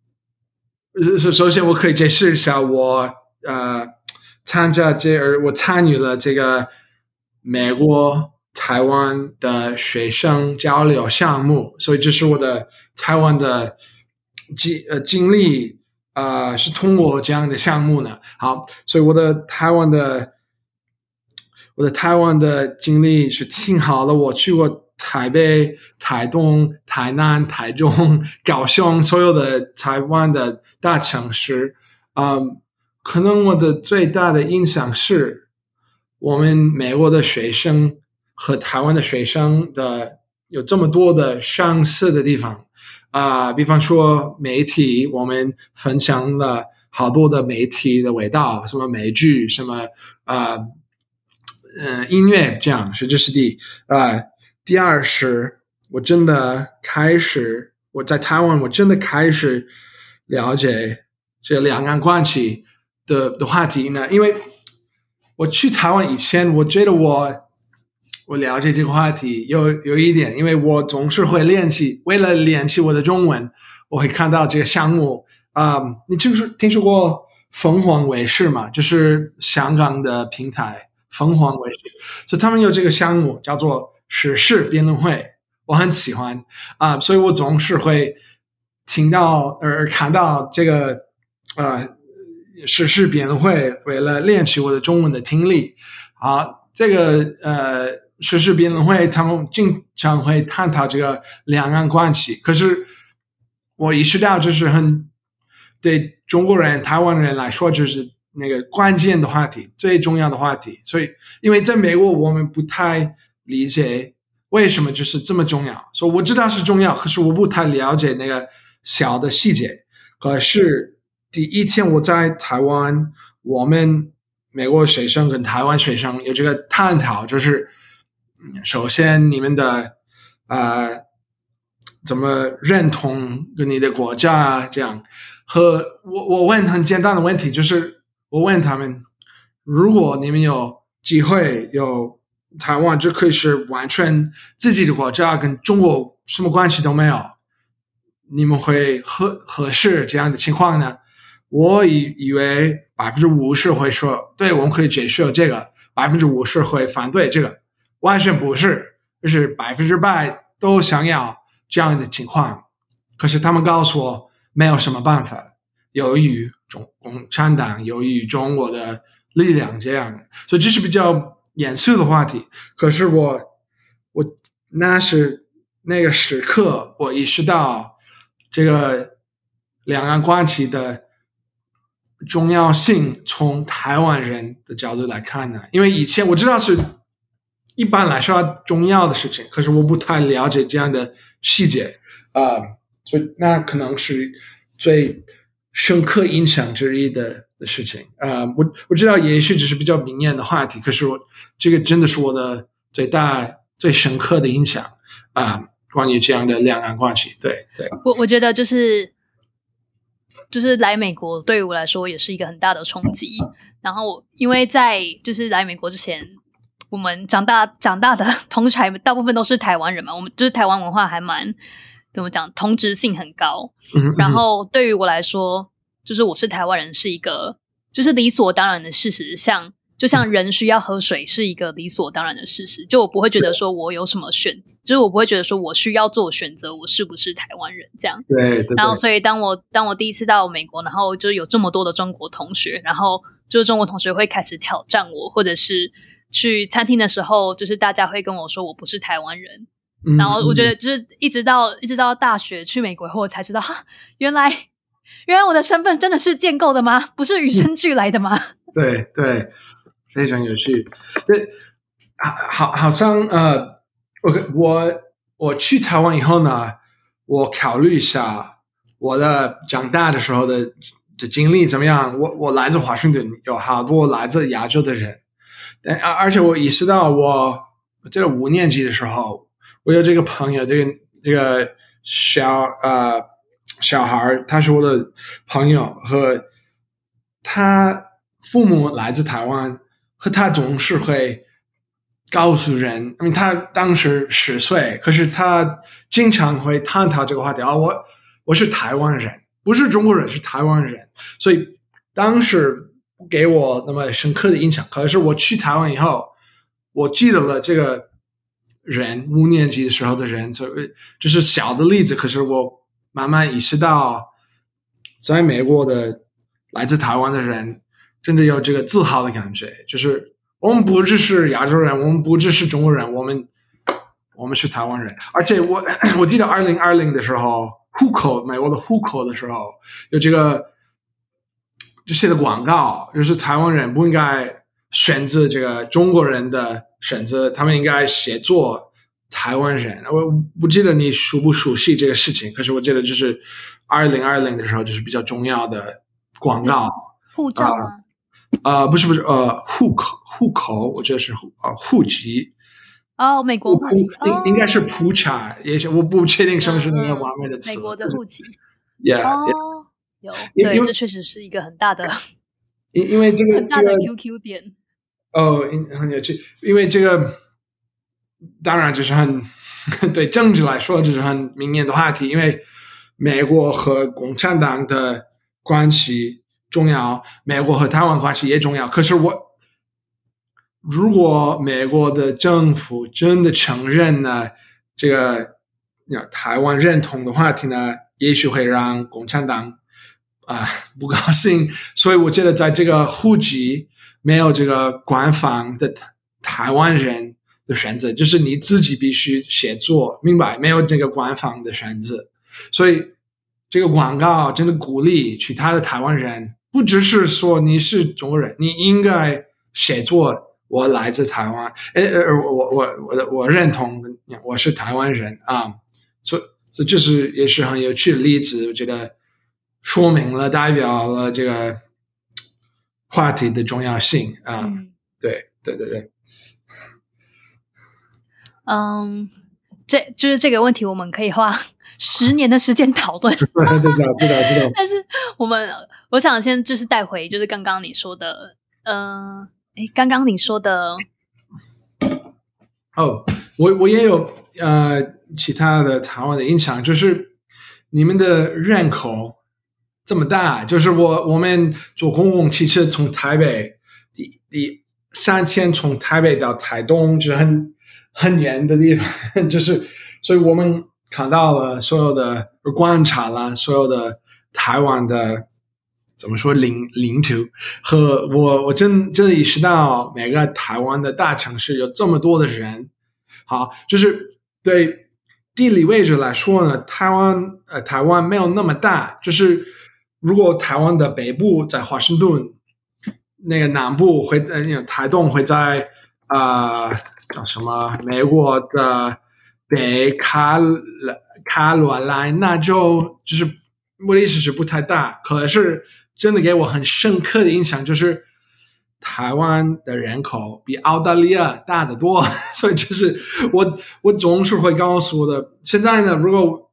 首先我可以解释一下，我参与了这个美国台湾的学生交流项目，所以这是我的台湾的经历啊，是通过这样的项目呢。好，所以我的台湾的经历是挺好的，我去过。台北、台东、台南、台中、高雄，所有的台湾的大城市，可能我的最大的印象是，我们美国的学生和台湾的学生的有这么多的相似的地方比方说媒体，我们分享了好多的媒体的味道，什么美剧，什么音乐，这样是这是第二是我在台湾我真的开始了解这两岸关系的话题呢，因为我去台湾以前，我觉得我了解这个话题有一点，因为我总是会为了练习我的中文，我会看到这个项目你就是听说过凤凰卫视嘛，就是香港的平台凤凰卫视，所以他们有这个项目叫做时事辩论会，我很喜欢所以我总是会听到看到这个时事辩论会，为了练习我的中文的听力。好，这个时事辩论会他们经常会探讨这个两岸关系，可是我意识到这是对中国人、台湾人来说就是那个关键的话题，最重要的话题，所以因为在美国我们不太理解为什么就是这么重要，所以我知道是重要，可是我不太了解那个小的细节。可是第一天我在台湾，我们美国学生跟台湾学生有这个探讨，就是首先你们的怎么认同跟你的国家这样，和我问很简单的问题，就是我问他们，如果你们有机会有台湾这可以是完全自己的国家，跟中国什么关系都没有，你们会合适这样的情况呢？我以为 50% 会说对我们可以接受这个， 50% 会反对这个，完全不是，就是 100% 都想要这样的情况。可是他们告诉我没有什么办法，由于共产党，由于中国的力量这样，所以这是比较严肃的话题。可是我那个时刻我意识到这个两岸关系的重要性，从台湾人的角度来看呢，因为以前我知道是一般来说重要的事情，可是我不太了解这样的细节所以那可能是最深刻影响之一的事情我知道也许只是比较明艳的话题，可是这个真的是我的最大最深刻的影响关于这样的两岸关系。对对，我觉得就是来美国对我来说也是一个很大的冲击。然后因为在就是来美国之前，我们长大的同才大部分都是台湾人嘛，我们就是台湾文化还蛮怎么讲，同质性很高。然后对于我来说，就是我是台湾人是一个就是理所当然的事实，就像人需要喝水是一个理所当然的事实，就我不会觉得说我有什么选择，就是我不会觉得说我需要做选择，我是不是台湾人这样。对。然后所以当我第一次到美国，然后就有这么多的中国同学，然后就是中国同学会开始挑战我，或者是去餐厅的时候，就是大家会跟我说我不是台湾人然后我觉得就是一直到大学去美国后，我才知道原来我的身份真的是建构的吗？不是与生俱来的吗？对，非常有趣。好像我去台湾以后呢，我考虑一下我的长大的时候的经历怎么样。我来自华盛顿，有好多来自亚洲的人。而且我意识到我这个5年级的时候，我有这个朋友，这个小孩，他是我的朋友，和他父母来自台湾，和他总是会告诉人，因为他当时10岁，可是他经常会探讨这个话题我是台湾人，不是中国人，是台湾人。所以当时给我那么深刻的印象。可是我去台湾以后，我记得了这个人，5年级的时候的人，就是小的例子。可是我慢慢意识到，在美国的来自台湾的人真的有这个自豪的感觉，就是我们不只是亚洲人，我们不只是中国人，我们是台湾人。而且我记得2020的时候，美国的户口的时候，有这些的广告，就是台湾人不应该选择这个中国人的选择，他们应该写作台湾人。我不记得你熟不熟悉这个事情，可是我记得就是2020的时候，就是比较重要的广告。护照吗？不是户口，我觉得是户籍。哦，美国户籍应该是普查，也许我不确定什么是那个完美的词。美国的户籍。Yeah。有，对，这确实是一个很大的，因为这个很大的 QQ 点。很有趣，因为这个当然就是对政治来说就是很明面的话题，因为美国和共产党的关系重要，美国和台湾关系也重要。可是如果美国的政府真的承认呢这个台湾认同的话题呢，也许会让共产党不高兴。所以我觉得在这个户籍没有这个官方的台湾人的选择，就是你自己必须写作，明白？没有这个官方的选择，所以这个广告真的鼓励其他的台湾人，不只是说你是中国人，你应该写作我来自台湾，我认同我是台湾人所以这是也是很有趣的例子。我觉得说明了代表了这个话题的重要性对。就是这个问题我们可以花10年的时间讨论。对。但是我想先就是带回就是刚刚你说的我也有其他的台湾的印象，就是你们的人口这么大，就是我们坐公共汽车从台北第三天从台北到台东，就是很远的地方，就是所以我们看到了所有的观察了所有的台湾的怎么说领土和我真的意识到每个台湾的大城市有这么多的人。好，就是对地理位置来说呢，台湾没有那么大，就是如果台湾的北部在华盛顿，那个南部会台东会在叫什么美国的北卡罗来纳州，就是我的意思是不太大，可是真的给我很深刻的印象，就是台湾的人口比澳大利亚大得多，所以就是我总是会告诉我的。现在呢，如果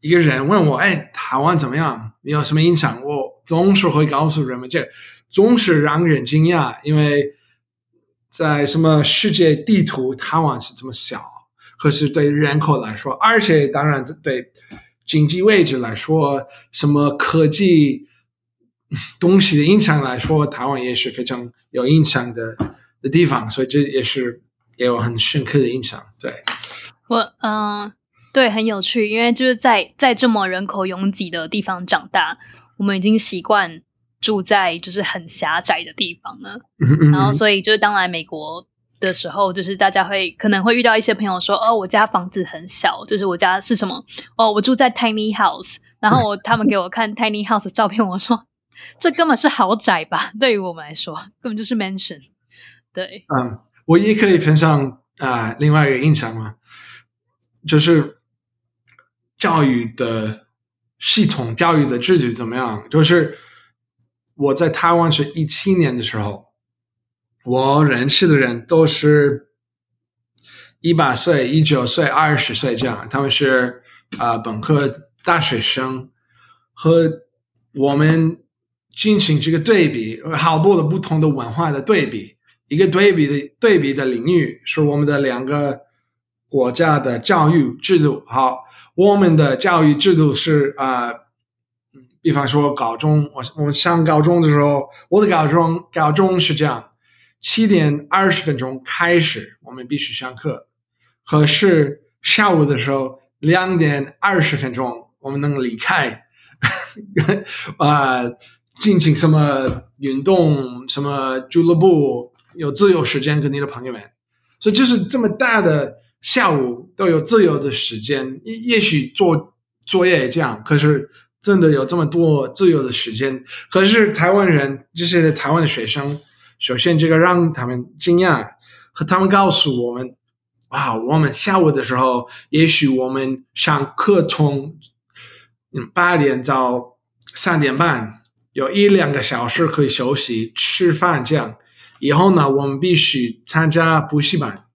一个人问我，哎，台湾怎么样？你有什么印象？我总是会告诉人们，这总是让人惊讶，因为在什么世界地图，台湾是这么小，可是对人口来说，而且当然对经济位置来说，什么科技东西的影响来说，台湾也是非常有影响的地方，所以这也是给我很深刻的印象。对，对，很有趣，因为就是在这么人口拥挤的地方长大，我们已经习惯住在就是很狭窄的地方了。然后所以就是当来美国的时候，就是大家可能会遇到一些朋友说，哦，我家房子很小，就是我家是什么，哦，我住在 tiny house， 然后他们给我看 tiny house 的照片，我说这根本是豪宅吧，对于我们来说根本就是 mansion。 对，我也可以分享另外一个印象嘛，就是教育的系统教育的制度怎么样。就是我在台湾是17年的时候，我认识的人都是18岁19岁20岁这样，他们是本科大学生，和我们进行这个对比，好多的不同的文化的对比，一个对比的领域是我们的两个国家的教育制度。好，我们的教育制度是比方说高中，我们上高中的时候，我的高中是这样，7:20开始我们必须上课，可是下午的时候2:20我们能离开进行什么运动，什么俱乐部，有自由时间跟你的朋友们。所以就是这么大的下午都有自由的时间，也许做作业这样，可是真的有这么多自由的时间。可是台湾人，这些台湾的学生，首先这个让他们惊讶，和他们告诉我们，哇，我们下午的时候，也许我们上课从8点到3:30，有1-2个小时可以休息吃饭这样。以后呢，我们必须参加补习班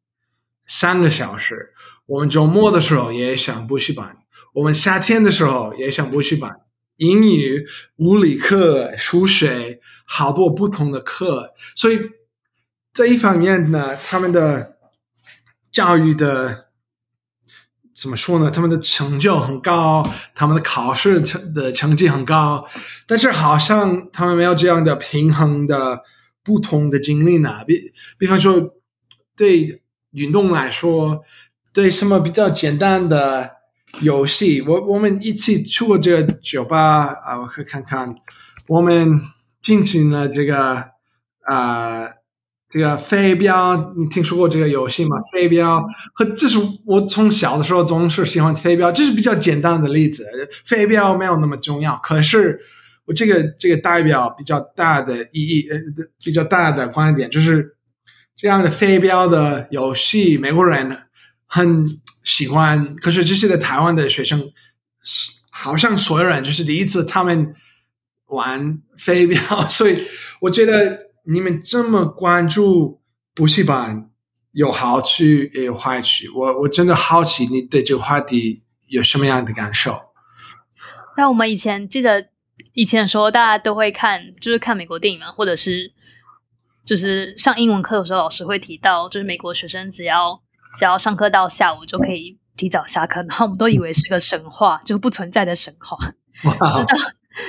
3个小时，我们周末的时候也上补习班，我们夏天的时候也上补习班，英语、物理课、数学，好多不同的课。所以这一方面呢，他们的教育的怎么说呢？他们的成就很高，他们的考试的成绩很高，但是好像他们没有这样的平衡的不同的经历呢。比方说，对运动来说，对什么比较简单的游戏，我们一起去过这个酒吧啊，我可以看，我们进行了这个这个飞镖，你听说过这个游戏吗？飞镖，和这是我从小的时候总是喜欢飞镖，这是比较简单的例子。飞镖没有那么重要，可是我这个代表比较大的意义，比较大的观点就是，这样的飞镖的游戏，美国人很喜欢。可是这些的台湾的学生，好像所有人就是第一次他们玩飞镖，所以我觉得。你们这么关注补习班，有好处也有坏处。我真的好奇你对这个话题有什么样的感受？那我们以前记得的时候，大家都会看，就是看美国电影嘛，或者是就是上英文课的时候，老师会提到，就是美国学生只要上课到下午就可以提早下课，然后我们都以为是个神话，就不存在的神话，直到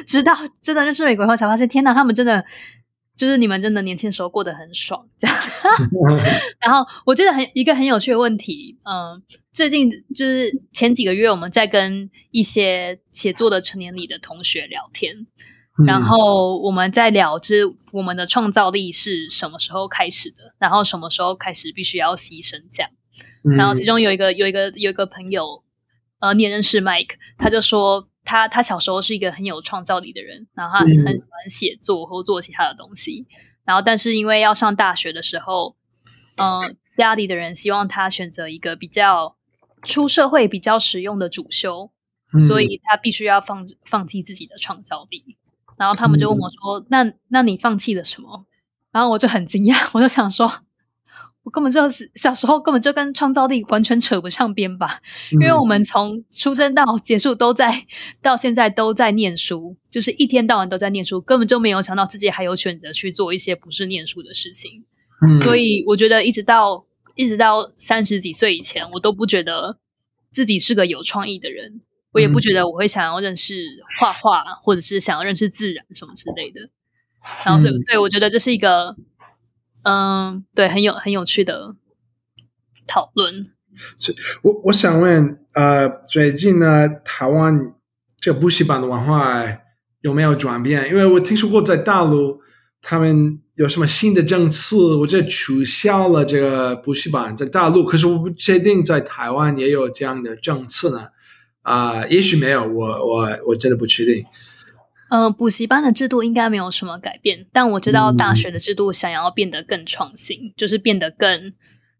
直到真的认识美国后才发现，天哪，他们真的就是你们真的年轻时候过得很爽这样。然后我觉得一个很有趣的问题，最近就是前几个月我们在跟一些写作的成年礼的同学聊天，然后我们在聊就是我们的创造力是什么时候开始的，然后什么时候开始必须要牺牲这样。然后其中有一个朋友，你也认识 Mike， 他就说他小时候是一个很有创造力的人，然后他很喜欢写作或做其他的东西，然后但是因为要上大学的时候，家里的人希望他选择一个比较出社会比较实用的主修，所以他必须要放弃自己的创造力。然后他们就问我说，那你放弃了什么？然后我就很惊讶，我就想说我根本就是小时候根本就跟创造力完全扯不上边吧，因为我们从出生到结束都在到现在都在念书，就是一天到晚都在念书，根本就没有想到自己还有选择去做一些不是念书的事情。所以我觉得一直到30几岁以前，我都不觉得自己是个有创意的人，我也不觉得我会想要认识画画或者是想要认识自然什么之类的。然后对，我觉得这是一个对，很有趣的讨论。我想问，最近呢，台湾这补习班的文化有没有转变？因为我听说过在大陆，他们有什么新的政策，我就取消了这个补习班在大陆。可是我不确定在台湾也有这样的政策呢。也许没有，我真的不确定。补习班的制度应该没有什么改变，但我知道大学的制度想要变得更创新，就是变得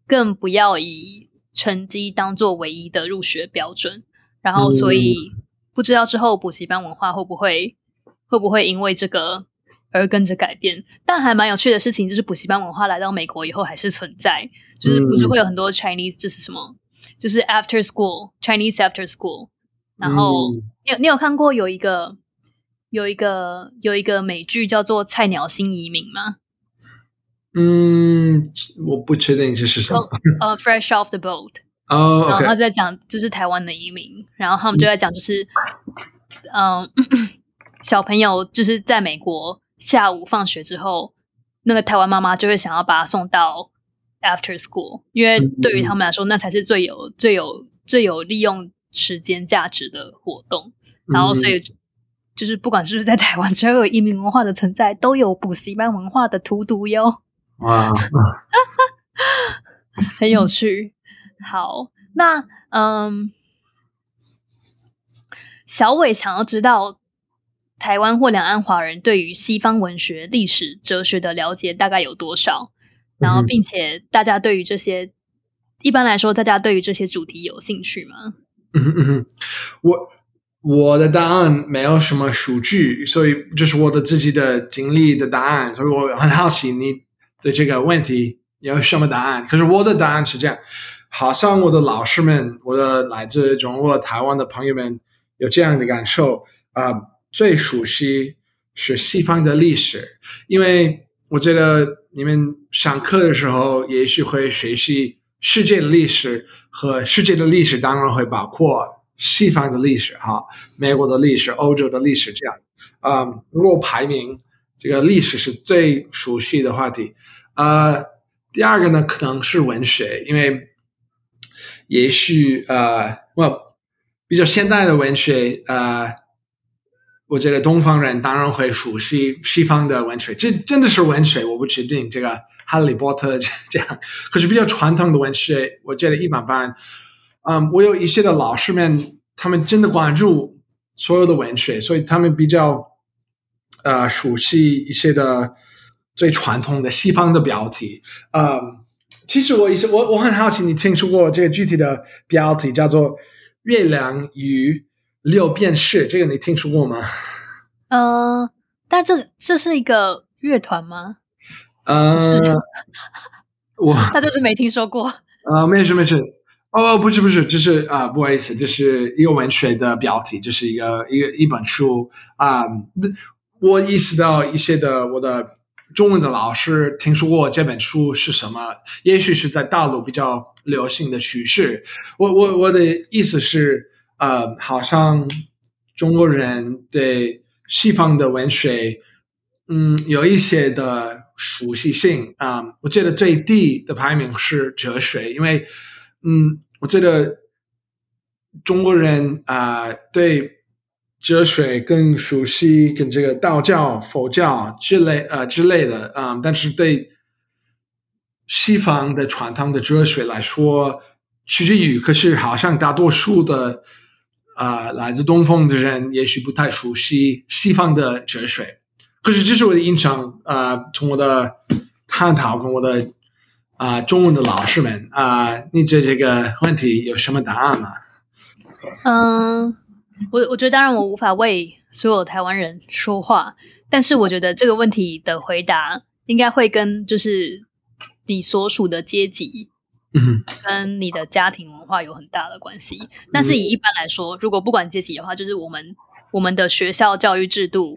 更不要以成绩当作唯一的入学标准。然后所以不知道之后补习班文化会不会因为这个而跟着改变。但还蛮有趣的事情就是补习班文化来到美国以后还是存在，就是不是会有很多 Chinese 就是什么就是 after school Chinese after school。 然后你有看过有一个美剧叫做《菜鸟新移民》吗？我不确定这是什么。Fresh off the boat。哦，然后他在讲就是台湾的移民，然后他们就在讲就是，小朋友就是在美国下午放学之后，那个台湾妈妈就会想要把他送到 after school， 因为对于他们来说，那才是最有利用时间价值的活动。然后所以就是不管是不是在台湾，只要有移民文化的存在，都有补习班文化的荼毒哟。哇，很有趣。好，那小伟想要知道台湾或两岸华人对于西方文学、历史、哲学的了解大概有多少？然后，并且大家对于这些，一般来说，大家对于这些主题有兴趣吗？我的答案没有什么数据，所以就是我的自己的经历的答案，所以我很好奇你对这个问题有什么答案。可是我的答案是这样，好像我的老师们，我的来自中国台湾的朋友们有这样的感受，最熟悉是西方的历史，因为我觉得你们上课的时候也许会学习世界的历史，和世界的历史当然会包括西方的历史哈，美国的历史、欧洲的历史这样。如果排名这个历史是最熟悉的话题。第二个呢可能是文学，因为也许比较现代的文学，我觉得东方人当然会熟悉西方的文学，这真的是文学，我不确定这个哈利波特这样。可是比较传统的文学我觉得一般般。我有一些的老师们，他们真的关注所有的文学，所以他们比较熟悉一些的最传统的西方的标题。其实我很好奇，你听说过这个具体的标题叫做《月亮与六便士》，这个你听说过吗？但这是一个乐团吗？我他就是没听说过。没事。不是，这是不好意思，这是一个文学的标题，这是一本书啊。我意识到一些的我的中文的老师听说过这本书是什么，也许是在大陆比较流行的趋势。我的意思是，好像中国人对西方的文学有一些的熟悉性。我觉得最低的排名是哲学，因为我觉得中国人对哲学更熟悉，跟这个道教、佛教之类的，但是对西方的传统的哲学来说，取之于，可是好像大多数的来自东方的人也许不太熟悉西方的哲学。可是这是我的印象，从我的探讨跟我的中文的老师们，你对这个问题有什么答案吗？我觉得当然我无法为所有台湾人说话，但是我觉得这个问题的回答应该会跟就是你所属的阶级跟你的家庭文化有很大的关系。但是以一般来说，如果不管阶级的话，就是我们的学校教育制度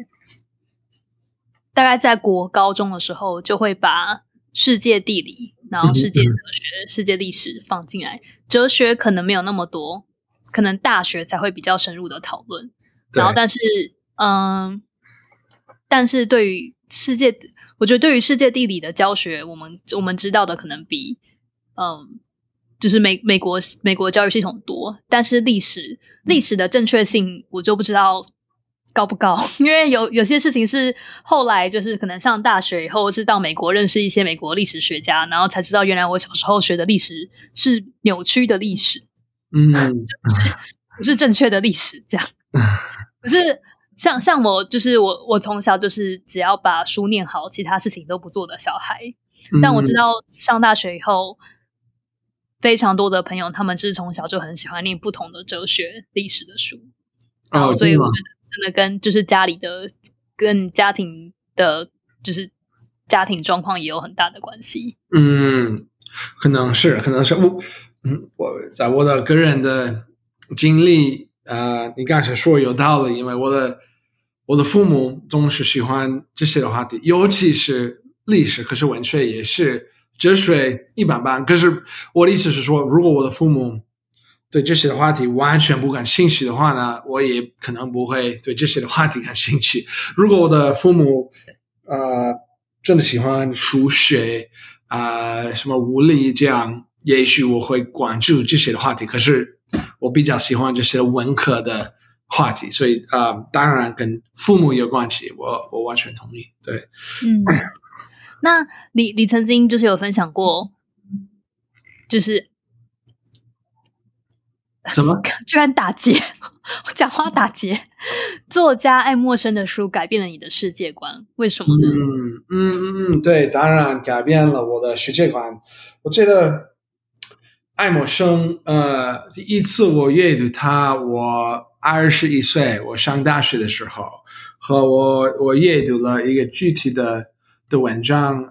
大概在国高中的时候就会把世界地理然后世界哲学世界历史放进来，哲学可能没有那么多，可能大学才会比较深入的讨论。然后但是对于世界，我觉得对于世界地理的教学，我们知道的可能比就是美国教育系统多，但是历史的正确性我就不知道高不高，因为有些事情是后来就是可能上大学以后是到美国认识一些美国历史学家，然后才知道原来我小时候学的历史是扭曲的历史，不是正确的历史这样。可是像我就是我从小就是只要把书念好，其他事情都不做的小孩。但我知道上大学以后，非常多的朋友他们是从小就很喜欢念不同的哲学历史的书，然后所以我觉得真的跟就是家里的跟家庭的就是家庭状况也有很大的关系。可能是我在我的个人的经历，你刚才说有道理，因为我的父母总是喜欢这些的话题，尤其是历史，可是文学也是，哲学一般般。可是我的意思是说，如果我的父母对这些的话题完全不感兴趣的话呢，我也可能不会对这些的话题感兴趣。如果我的父母真的喜欢数学什么物理这样，也许我会关注这些的话题，可是我比较喜欢这些文科的话题，所以当然跟父母有关系，我完全同意。对，那你曾经就是有分享过，就是什么？居然打结，我讲话打结。作家爱默生的书改变了你的世界观，为什么呢？对，当然改变了我的世界观。我觉得爱默生，第一次我阅读他，我21岁，我上大学的时候，和我阅读了一个具体的文章，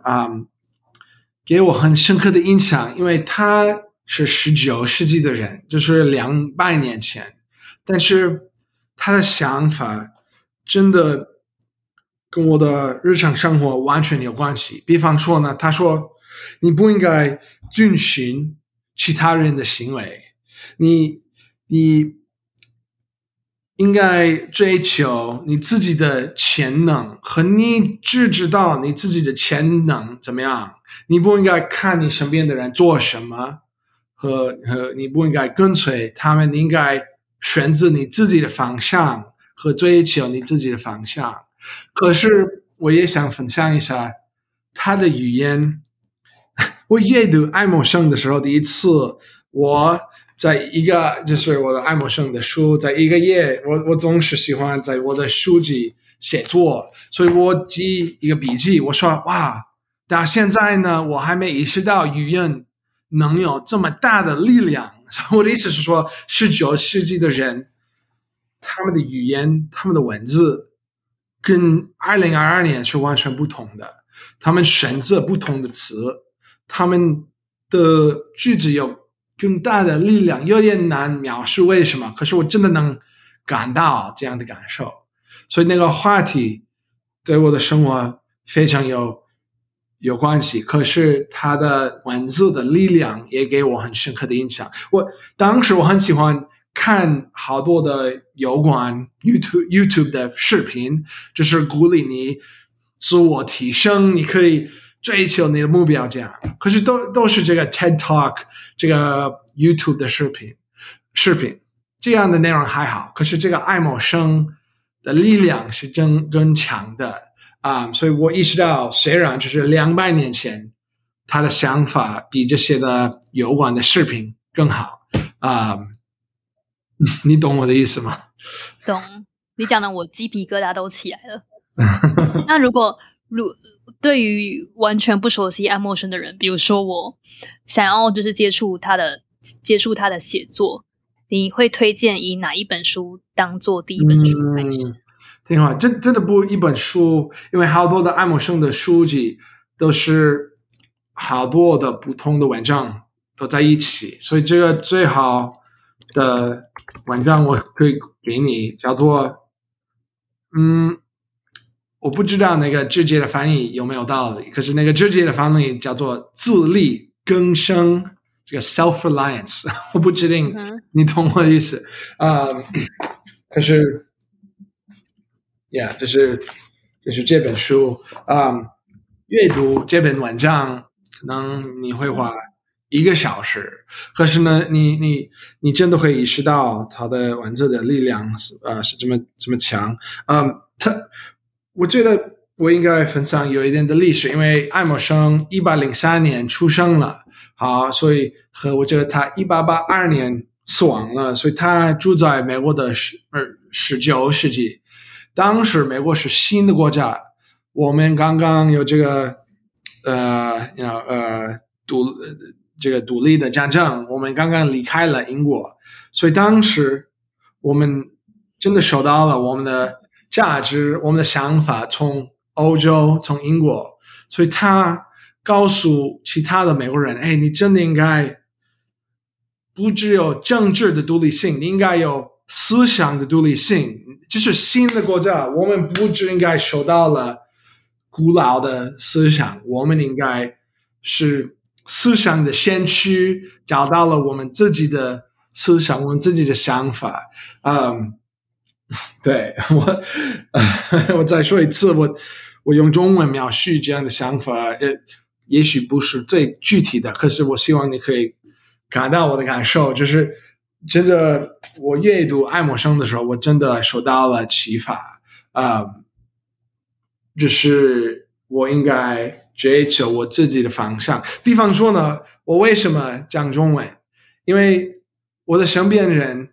给我很深刻的印象，因为他是19世纪的人，就是200年前，但是他的想法真的跟我的日常生活完全有关系。比方说呢，他说你不应该遵循其他人的行为，你应该追求你自己的潜能，和你只知道你自己的潜能怎么样，你不应该看你身边的人做什么，和你不应该跟随他们，你应该选择你自己的方向和追求你自己的方向。可是我也想分享一下他的语言。我阅读爱默生的时候，第一次我在一个就是我的爱默生的书，在一个页，我总是喜欢在我的书籍写作，所以我记一个笔记，我说哇，到现在呢我还没意识到语言能有这么大的力量。我的意思是说，19世纪的人，他们的语言，他们的文字跟2022年是完全不同的，他们选择不同的词，他们的句子有更大的力量，有点难描述为什么，可是我真的能感到这样的感受。所以那个话题对我的生活非常有关系，可是他的文字的力量也给我很深刻的印象。我当时我很喜欢看好多的有关 YouTube 的视频，就是鼓励你自我提升，你可以追求你的目标这样。可是都是这个 TED Talk 这个 YouTube 的视频这样的内容还好，可是这个爱默生的力量是更强的所以我意识到，虽然就是200年前他的想法比这些的有关的视频更好你懂我的意思吗？懂，你讲的我鸡皮疙瘩都起来了。那如果对于完全不熟悉爱默生的人，比如说我想要就是接触他的写作，你会推荐以哪一本书当做第一本书开始？挺好，真的不一本书，因为好多的爱默生的书籍都是好多的不同的文章都在一起，所以这个最好的文章我可以给你，叫做我不知道那个直接的翻译有没有道理，可是那个直接的翻译叫做自力更生，这个 self-reliance 我不确定你懂我的意思可是 yeah 就是这本书阅读这本文章可能你会花1个小时，可是呢你真的会意识到它的文字的力量是这么强我觉得我应该分享有一点的历史，因为爱默生103年出生了，好，所以和我觉得他1882年死亡了，所以他住在美国的19世纪，当时美国是新的国家，我们刚刚有这个独立的战争，我们刚刚离开了英国，所以当时我们真的受到了我们的价值、我们的想法从欧洲、从英国，所以他告诉其他的美国人：“哎，你真的应该不只有政治的独立性，你应该有思想的独立性。这是新的国家，我们不只应该受到了古老的思想，我们应该是思想的先驱，找到了我们自己的思想，我们自己的想法。”对，我再说一次，我用中文描述这样的想法，也许不是最具体的，可是我希望你可以感到我的感受，就是真的我阅读爱默生的时候，我真的受到了启发就是我应该追求我自己的方向。比方说呢，我为什么讲中文？因为我的身边人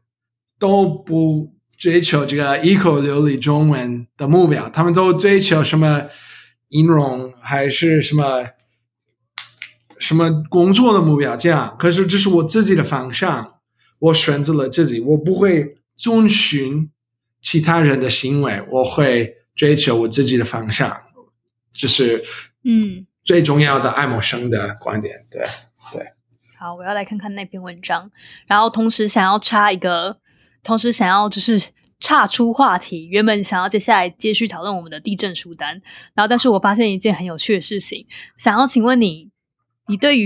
都不追求这个一口流利中文的目标，他们都追求什么音容还是什么工作的目标这样。可是这是我自己的方向，我选择了自己，我不会遵循其他人的行为，我会追求我自己的方向，就是最重要的爱默生的观点。对，好，我要来看看那篇文章，然后同时想要就是岔出话题，原本想要接下来接续讨论我们的地震书单，然后但是我发现一件很有趣的事情，想要请问你对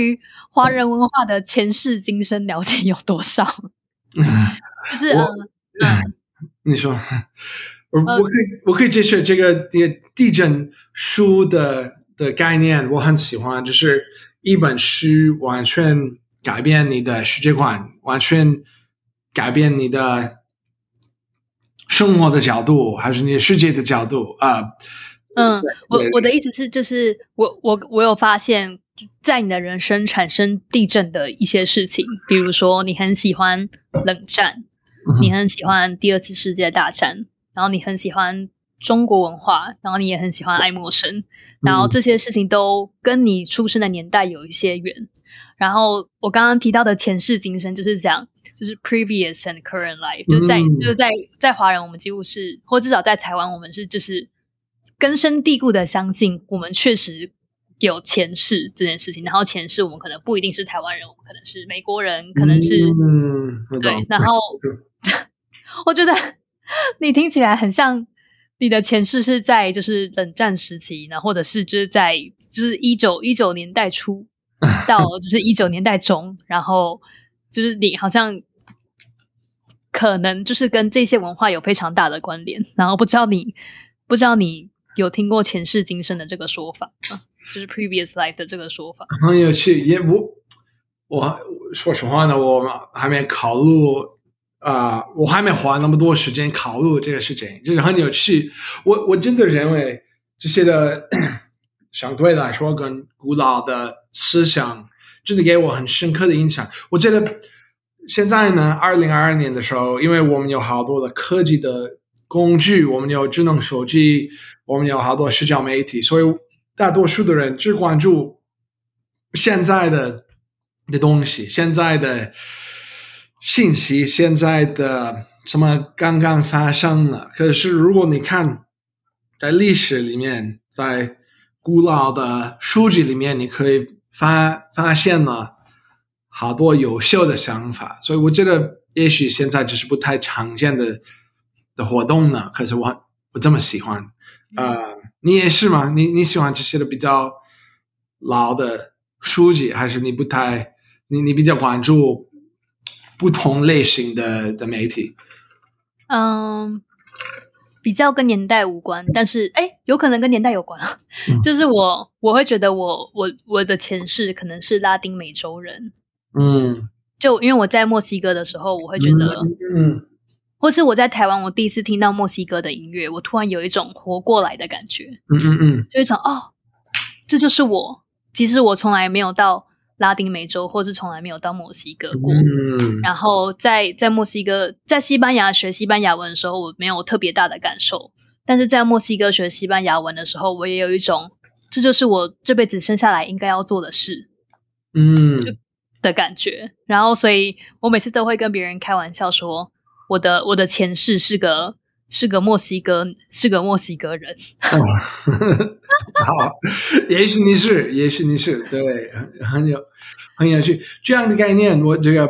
于华人文化的前世今生了解有多少？就是你说我可以接受这个地震书的概念，我很喜欢，就是一本书完全改变你的世界观，完全改变你的生活的角度，还是你的世界的角度我的意思是，就是我有发现，在你的人生产生地震的一些事情，比如说你很喜欢冷战，你很喜欢第二次世界大战，然后你很喜欢中国文化，然后你也很喜欢爱默生，然后这些事情都跟你出生的年代有一些缘。然后我刚刚提到的前世今生，就是讲就是 previous and current life， 就是在华人我们几乎是，或至少在台湾我们是就是根深蒂固的相信我们确实有前世这件事情，然后前世我们可能不一定是台湾人，我们可能是美国人，可能是对。然后我觉得你听起来很像你的前世是在就是冷战时期，然后或者是就是在就是19年代初到就是19年代中，然后就是你好像可能就是跟这些文化有非常大的关联，然后不知道你有听过前世今生的这个说法吗？就是 previous life 的这个说法。很有趣，也我说实话呢，我还没考虑我还没花那么多时间考虑这个事情，就是很有趣。我真的认为这些的相对来说跟古老的思想真的给我很深刻的印象。我觉得现在呢 ,2022 年的时候，因为我们有好多的科技的工具，我们有智能手机，我们有好多社交媒体，所以大多数的人只关注现在的东西，现在的信息，现在的什么刚刚发生了。可是如果你看在历史里面，在古老的书籍里面，你可以发现了好多有效的想法。所以我觉得也许现在只是不太常见的活动呢，可是我这么喜欢。你也是吗？你喜欢这些的比较老的书籍，还是你比较关注不同类型的媒体？比较跟年代无关，但是有可能跟年代有关啊。就是我会觉得我的前世可能是拉丁美洲人。就因为我在墨西哥的时候，我会觉得或是我在台湾，我第一次听到墨西哥的音乐，我突然有一种活过来的感觉。就一种这就是我。其实我从来没有到拉丁美洲，或是从来没有到墨西哥过。然后在墨西哥，在西班牙学西班牙文的时候，我没有特别大的感受。但是在墨西哥学西班牙文的时候，我也有一种这就是我这辈子生下来应该要做的事的感觉。然后所以我每次都会跟别人开玩笑说，我的前世是个墨西哥人。好，也许你是对，很有趣这样的概念。我这个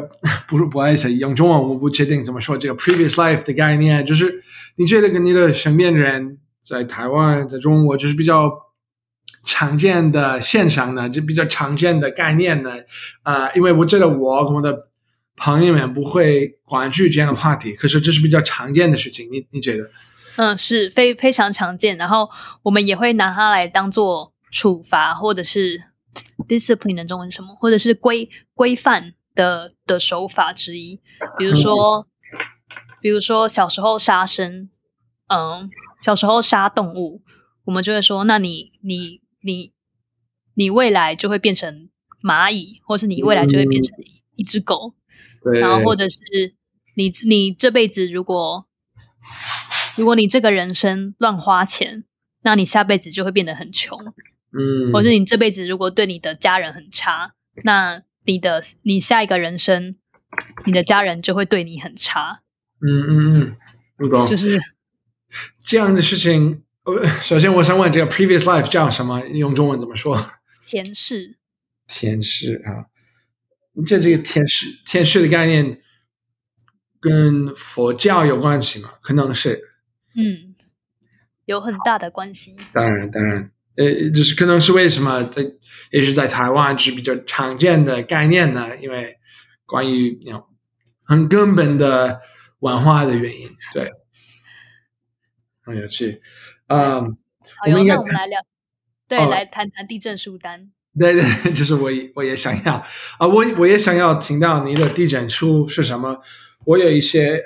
不好意思，用中文我不确定怎么说这个 previous life 的概念，就是你觉得跟你的身边人在台湾、在中国就是比较常见的现象呢，就比较常见的概念呢。因为我觉得我跟我的朋友们不会关注这样的话题，可是这是比较常见的事情。你觉得？是非常常见，然后我们也会拿它来当做处罚，或者是 discipline 的中文什么，或者是规范的手法之一。比如说小时候杀生，小时候杀动物，我们就会说，那你未来就会变成蚂蚁，或是你未来就会变成一只狗。然后或者是你这辈子如果你这个人生乱花钱，那你下辈子就会变得很穷。或者你这辈子如果对你的家人很差，那你下一个人生你的家人就会对你很差。不懂。就是这样的事情。首先我想问这个 previous life 叫什么？用中文怎么说？前世啊。这个天使的概念跟佛教有关系吗？可能是。有很大的关系。当然。就是可能是为什么也是在台湾是比较常见的概念呢？因为关于很根本的文化的原因。对。很有趣。好，那我们来聊。对，来谈谈地震书单。对，就是我也想要我也想要听到你的地震书是什么。我有一些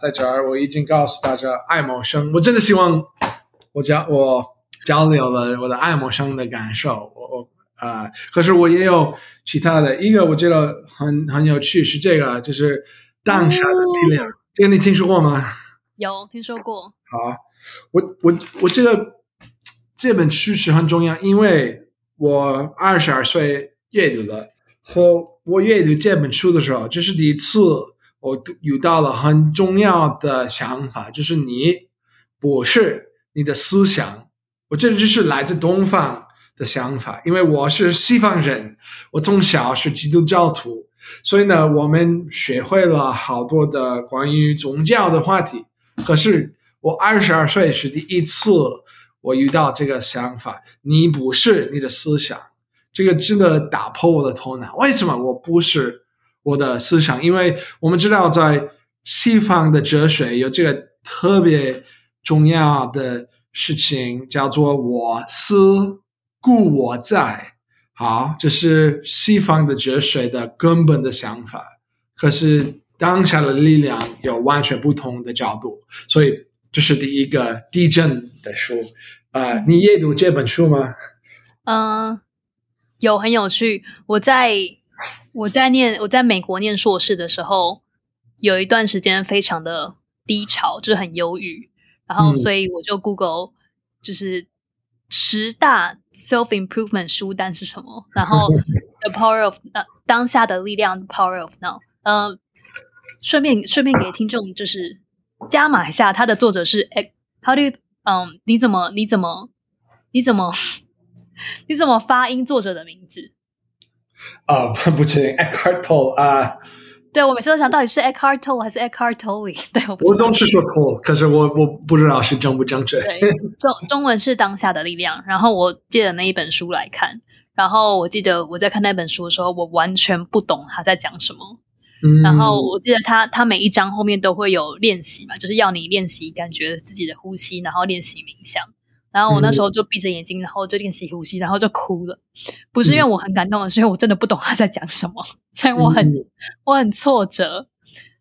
在这儿我已经告诉大家爱默生，我真的希望我交流了我的爱默生的感受。可是我也有其他的一个，我觉得很有趣是这个，就是当下的力量。这个你听说过吗？有听说过。好，我觉得这本书是很重要，因为我22岁阅读了，和我阅读这本书的时候，这是第一次我读到了很重要的想法，就是你不是你的思想。我这就是来自东方的想法，因为我是西方人，我从小是基督教徒，所以呢，我们学会了好多的关于宗教的话题。可是我22岁是第一次。我遇到这个想法，你不是你的思想，这个真的打破我的头脑。为什么我不是我的思想，因为我们知道在西方的哲学有这个特别重要的事情叫做我思故我在。好，这是西方的哲学的根本的想法，可是当下的力量有完全不同的角度，所以这是第一个地震的书。你阅读这本书吗？有，很有趣。我在美国念硕士的时候，有一段时间非常的低潮，就是很忧郁，然后所以我就 Google 就是10大 self-improvement 书单是什么，然后 The Power of 当下的力量 The Power of Now。顺便给听众就是加码一下，它的作者是 How do you 你怎么发音作者的名字？不清 Eckhart Tolle 啊。对，我每次都想到底是 Eckhart Tolle 还是 Eckhart Tolle。 对，我总是说 Tolle， 可是我不知道是正不正确。对，中文是当下的力量。然后我借了那一本书来看，然后我记得我在看那本书的时候，我完全不懂他在讲什么。然后我记得他每一章后面都会有练习嘛，就是要你练习感觉自己的呼吸，然后练习冥想。然后我那时候就闭着眼睛，然后就练习呼吸，然后就哭了。不是因为我很感动，是因为我真的不懂他在讲什么，所以我很挫折。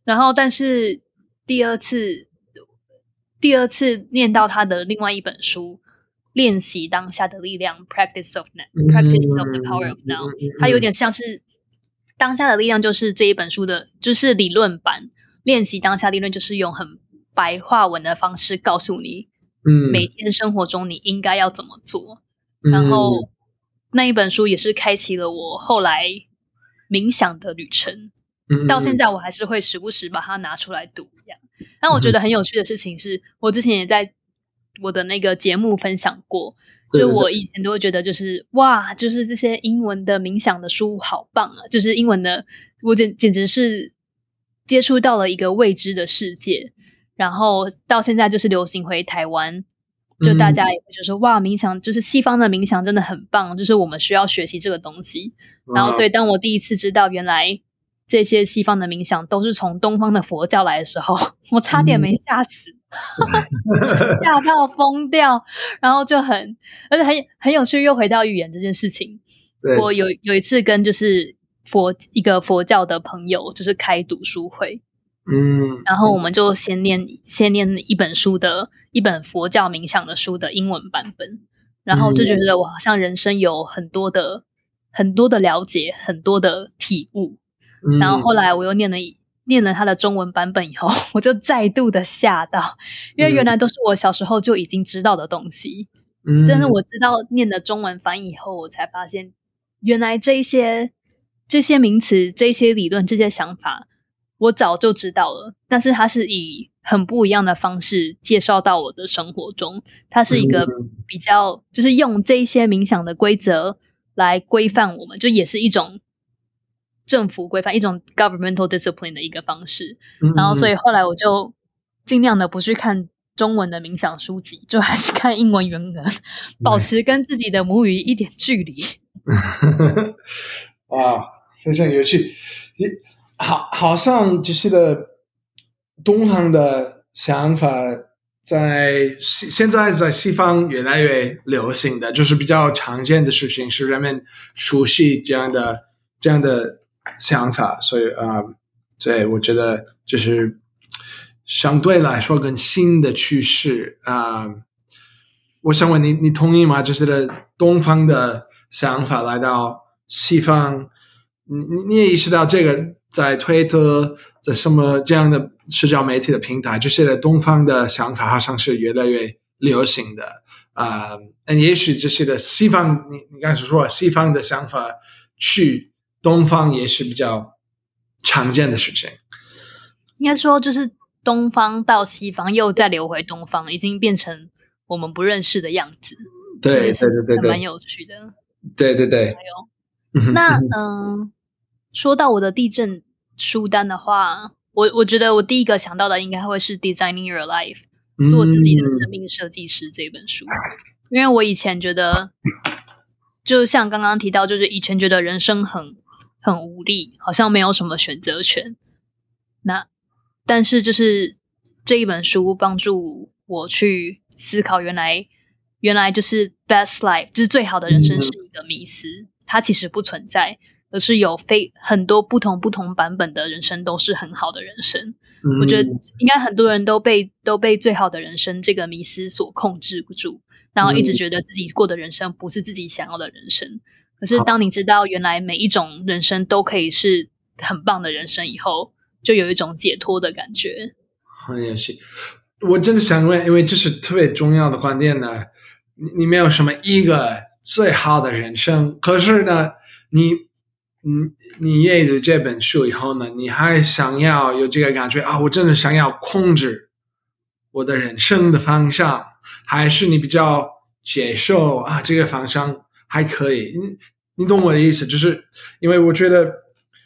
然后但是第二次念到他的另外一本书练习当下的力量 Practice of the Power of Now， 它有点像是当下的力量，就是这一本书的就是理论版。练习当下理论就是用很白话文的方式告诉你每天生活中你应该要怎么做。然后那一本书也是开启了我后来冥想的旅程，到现在我还是会时不时把它拿出来读一样。但我觉得很有趣的事情是，我之前也在我的那个节目分享过，就我以前都会觉得就是哇，就是这些英文的冥想的书好棒啊，就是英文的我简直是接触到了一个未知的世界。然后到现在就是流行回台湾，就大家也会觉得说哇，冥想就是西方的冥想真的很棒，就是我们需要学习这个东西。然后所以当我第一次知道原来这些西方的冥想都是从东方的佛教来的时候，我差点没吓死吓到疯掉。然后就而且很有趣，又回到语言这件事情。我有一次跟就是一个佛教的朋友就是开读书会，然后我们就先念一本佛教冥想的书的英文版本，然后就觉得我好像人生有很多的了解，很多的体悟。然后后来我又念了他的中文版本以后，我就再度的吓到，因为原来都是我小时候就已经知道的东西，但是我知道念了中文翻译以后，我才发现原来这些名词，这些理论，这些想法我早就知道了，但是它是以很不一样的方式介绍到我的生活中。它是一个比较就是用这些冥想的规则来规范我们，就也是一种政府规范，一种 governmental discipline 的一个方式。然后所以后来我就尽量的不去看中文的冥想书籍，就还是看英文原文，保持跟自己的母语一点距离。哇，非常有趣。好像就是的东方的想法在现在在西方越来越流行的，就是比较常见的事情是人们熟悉这样的想法。所以对，我觉得就是相对来说跟新的趋势我想问你同意吗？就是的东方的想法来到西方，你也意识到这个在推特在什么这样的社交媒体的平台，这些东方的想法好像是越来越流行的。也许这些的西方，你刚才说西方的想法去东方也是比较常见的事情。应该说就是东方到西方又再流回东方，已经变成我们不认识的样子。对对对对，蛮有趣的。对对对。那说到我的地震书单的话，我觉得我第一个想到的应该会是 Designing Your Life， 做自己的生命设计师这本书。因为我以前觉得就像刚刚提到，就是以前觉得人生很很无力，好像没有什么选择权。那但是就是这一本书帮助我去思考，原来就是 best life 就是最好的人生是一个迷思，它其实不存在，而是有很多不同版本的人生都是很好的人生。我觉得应该很多人都被最好的人生这个迷思所控制住，然后一直觉得自己过的人生不是自己想要的人生。可是当你知道原来每一种人生都可以是很棒的人生以后，就有一种解脱的感觉。好，也是我真的想问，因为这是特别重要的观点呢，你没有什么一个最好的人生，可是呢你阅读这本书以后呢，你还想要有这个感觉啊，我真的想要控制我的人生的方向，还是你比较接受啊这个方向还可以？你懂我的意思，就是因为我觉得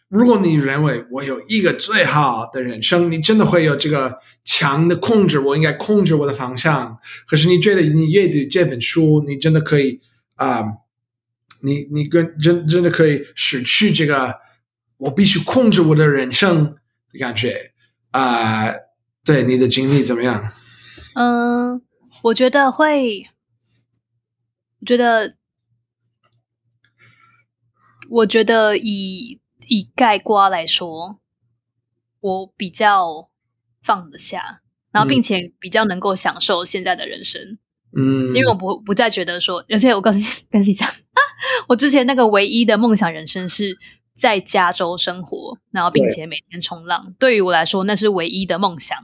如果你认为我有一个最好的人生，你真的会有这个强的控制，我应该控制我的方向。可是你觉得你阅读这本书，你真的可以你真的可以失去这个我必须控制我的人生的感觉对你的经历怎么样？我觉得以概括来说，我比较放得下，然后并且比较能够享受现在的人生。因为我不再觉得说，而且我跟你讲我之前那个唯一的梦想人生是在加州生活，然后并且每天冲浪，对于我来说那是唯一的梦想，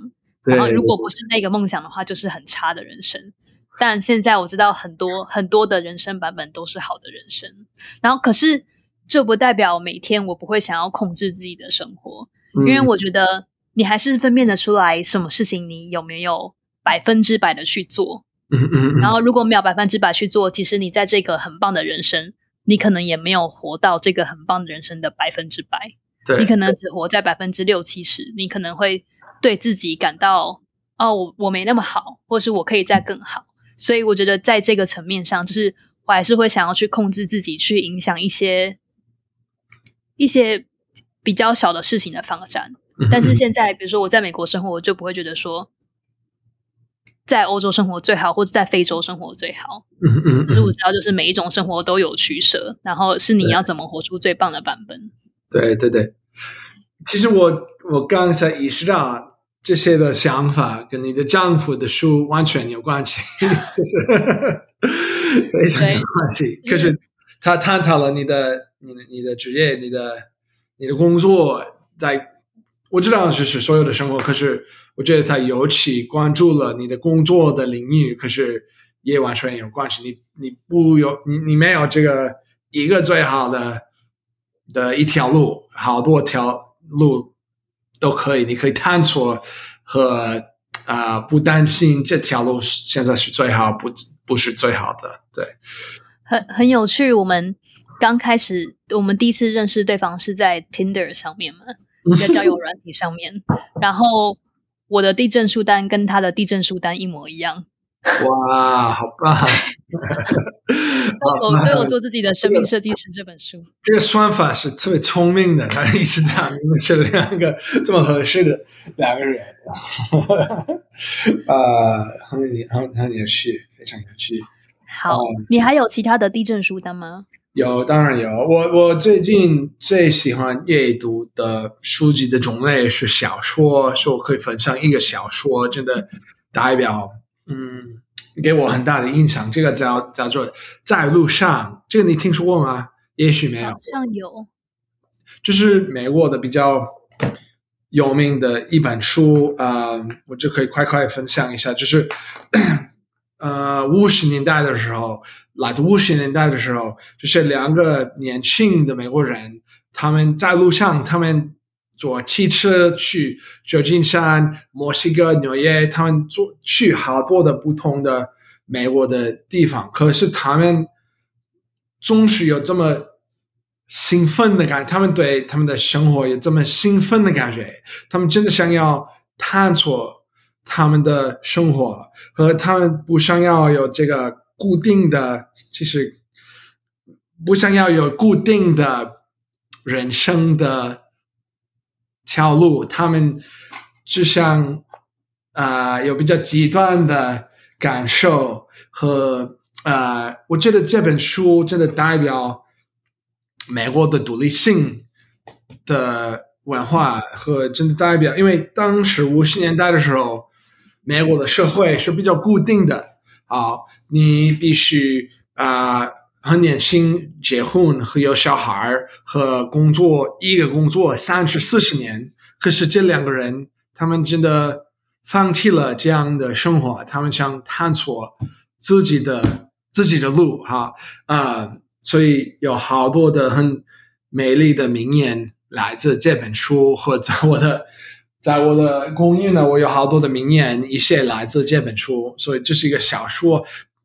然后如果不是那个梦想的话就是很差的人生。但现在我知道很多的人生版本都是好的人生，然后可是这不代表每天我不会想要控制自己的生活，因为我觉得你还是分辨得出来什么事情你有没有100%的去做，然后如果没有100%去做，其实你在这个很棒的人生你可能也没有活到这个很棒的人生的100%，你可能只活在60%-70%，你可能会对自己感到我没那么好，或是我可以再更好。所以我觉得在这个层面上，就是我还是会想要去控制自己，去影响一些比较小的事情的发展。但是现在比如说我在美国生活，我就不会觉得说在欧洲生活最好，或者在非洲生活最好。可是我知道就是每一种生活都有取舍，然后是你要怎么活出最棒的版本。对，其实我刚才意识到这些的想法跟你的丈夫的书完全有关系非常有关系。可是他探讨了你的职业，你的工作，在我知道是所有的生活，可是我觉得他尤其关注了你的工作的领域，可是也完全有关系。你没有这个一个最好的一条路，好多条路都可以，你可以探索和不担心这条路现在是最好，不是最好的。对，很有趣。我们刚开始，我们第一次认识对方是在 Tinder 上面嘛，在交友软体上面，然后我的地震书单跟他的地震书单一模一样。哇，好棒！我做自己的生命设计师这本书，这个算法是特别聪明的，他意识到你们是两个这么合适的两个人。很有趣，非常有趣。好，你还有其他的地震书单吗？有，当然有。我最近最喜欢阅读的书籍的种类是小说，所以我可以分享一个小说，真的代表给我很大的印象。这个叫做在路上，这个你听说过吗？也许没有。好像有。就是美国的比较有名的一本书，我就可以快分享一下。就是来自五十年代的时候，就是两个年轻的美国人，他们在路上，他们坐汽车去旧金山、墨西哥、纽约，他们去好多的不同的美国的地方，可是他们总是有这么兴奋的感觉，他们对他们的生活有这么兴奋的感觉，他们真的想要探索他们的生活，和他们不想要有这个固定的，其实不想要有固定的人生的条路，他们只想有比较极端的感受和我觉得这本书真的代表美国的独立性的文化和真的代表，因为当时50年代的时候，美国的社会是比较固定的啊，你必须很年轻结婚和有小孩和工作，一个工作30-40年，可是这两个人他们真的放弃了这样的生活，他们想探索自己的路哈所以有好多的很美丽的名言来自这本书，和在我的公寓呢，我有好多的名言，一些来自这本书，所以这是一个小说。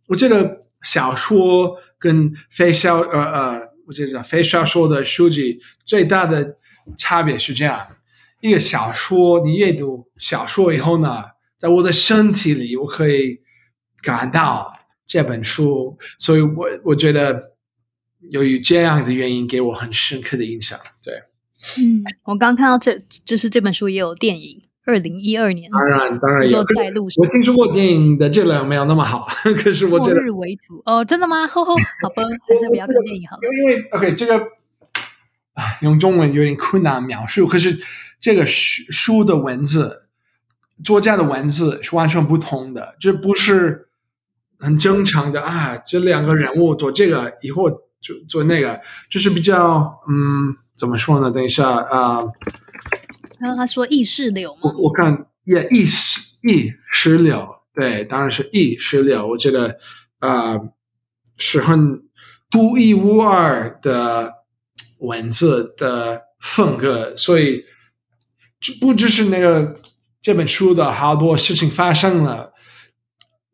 我觉得小说跟我觉得非小说的书籍最大的差别是这样：一个小说，你阅读小说以后呢，在我的身体里，我可以感到这本书，所以我觉得由于这样的原因，给我很深刻的印象。对，我刚看到这本书也有电影，2012年，当然有。在路上，我听说过电影的质量没有那么好，可是我觉得末日为主哦，真的吗？好吧，还是不要看电影好了。因为 OK 这个用中文有点困难描述，可是这个书的文字。作家的文字是完全不同的，这不是很正常的这两个人物做这个以后做那个，这是比较怎么说呢？等一下他说意识流吗？我看意识流，对，当然是意识流。我觉得是很独一无二的文字的风格，所以不只是那个。这本书的好多事情发生了，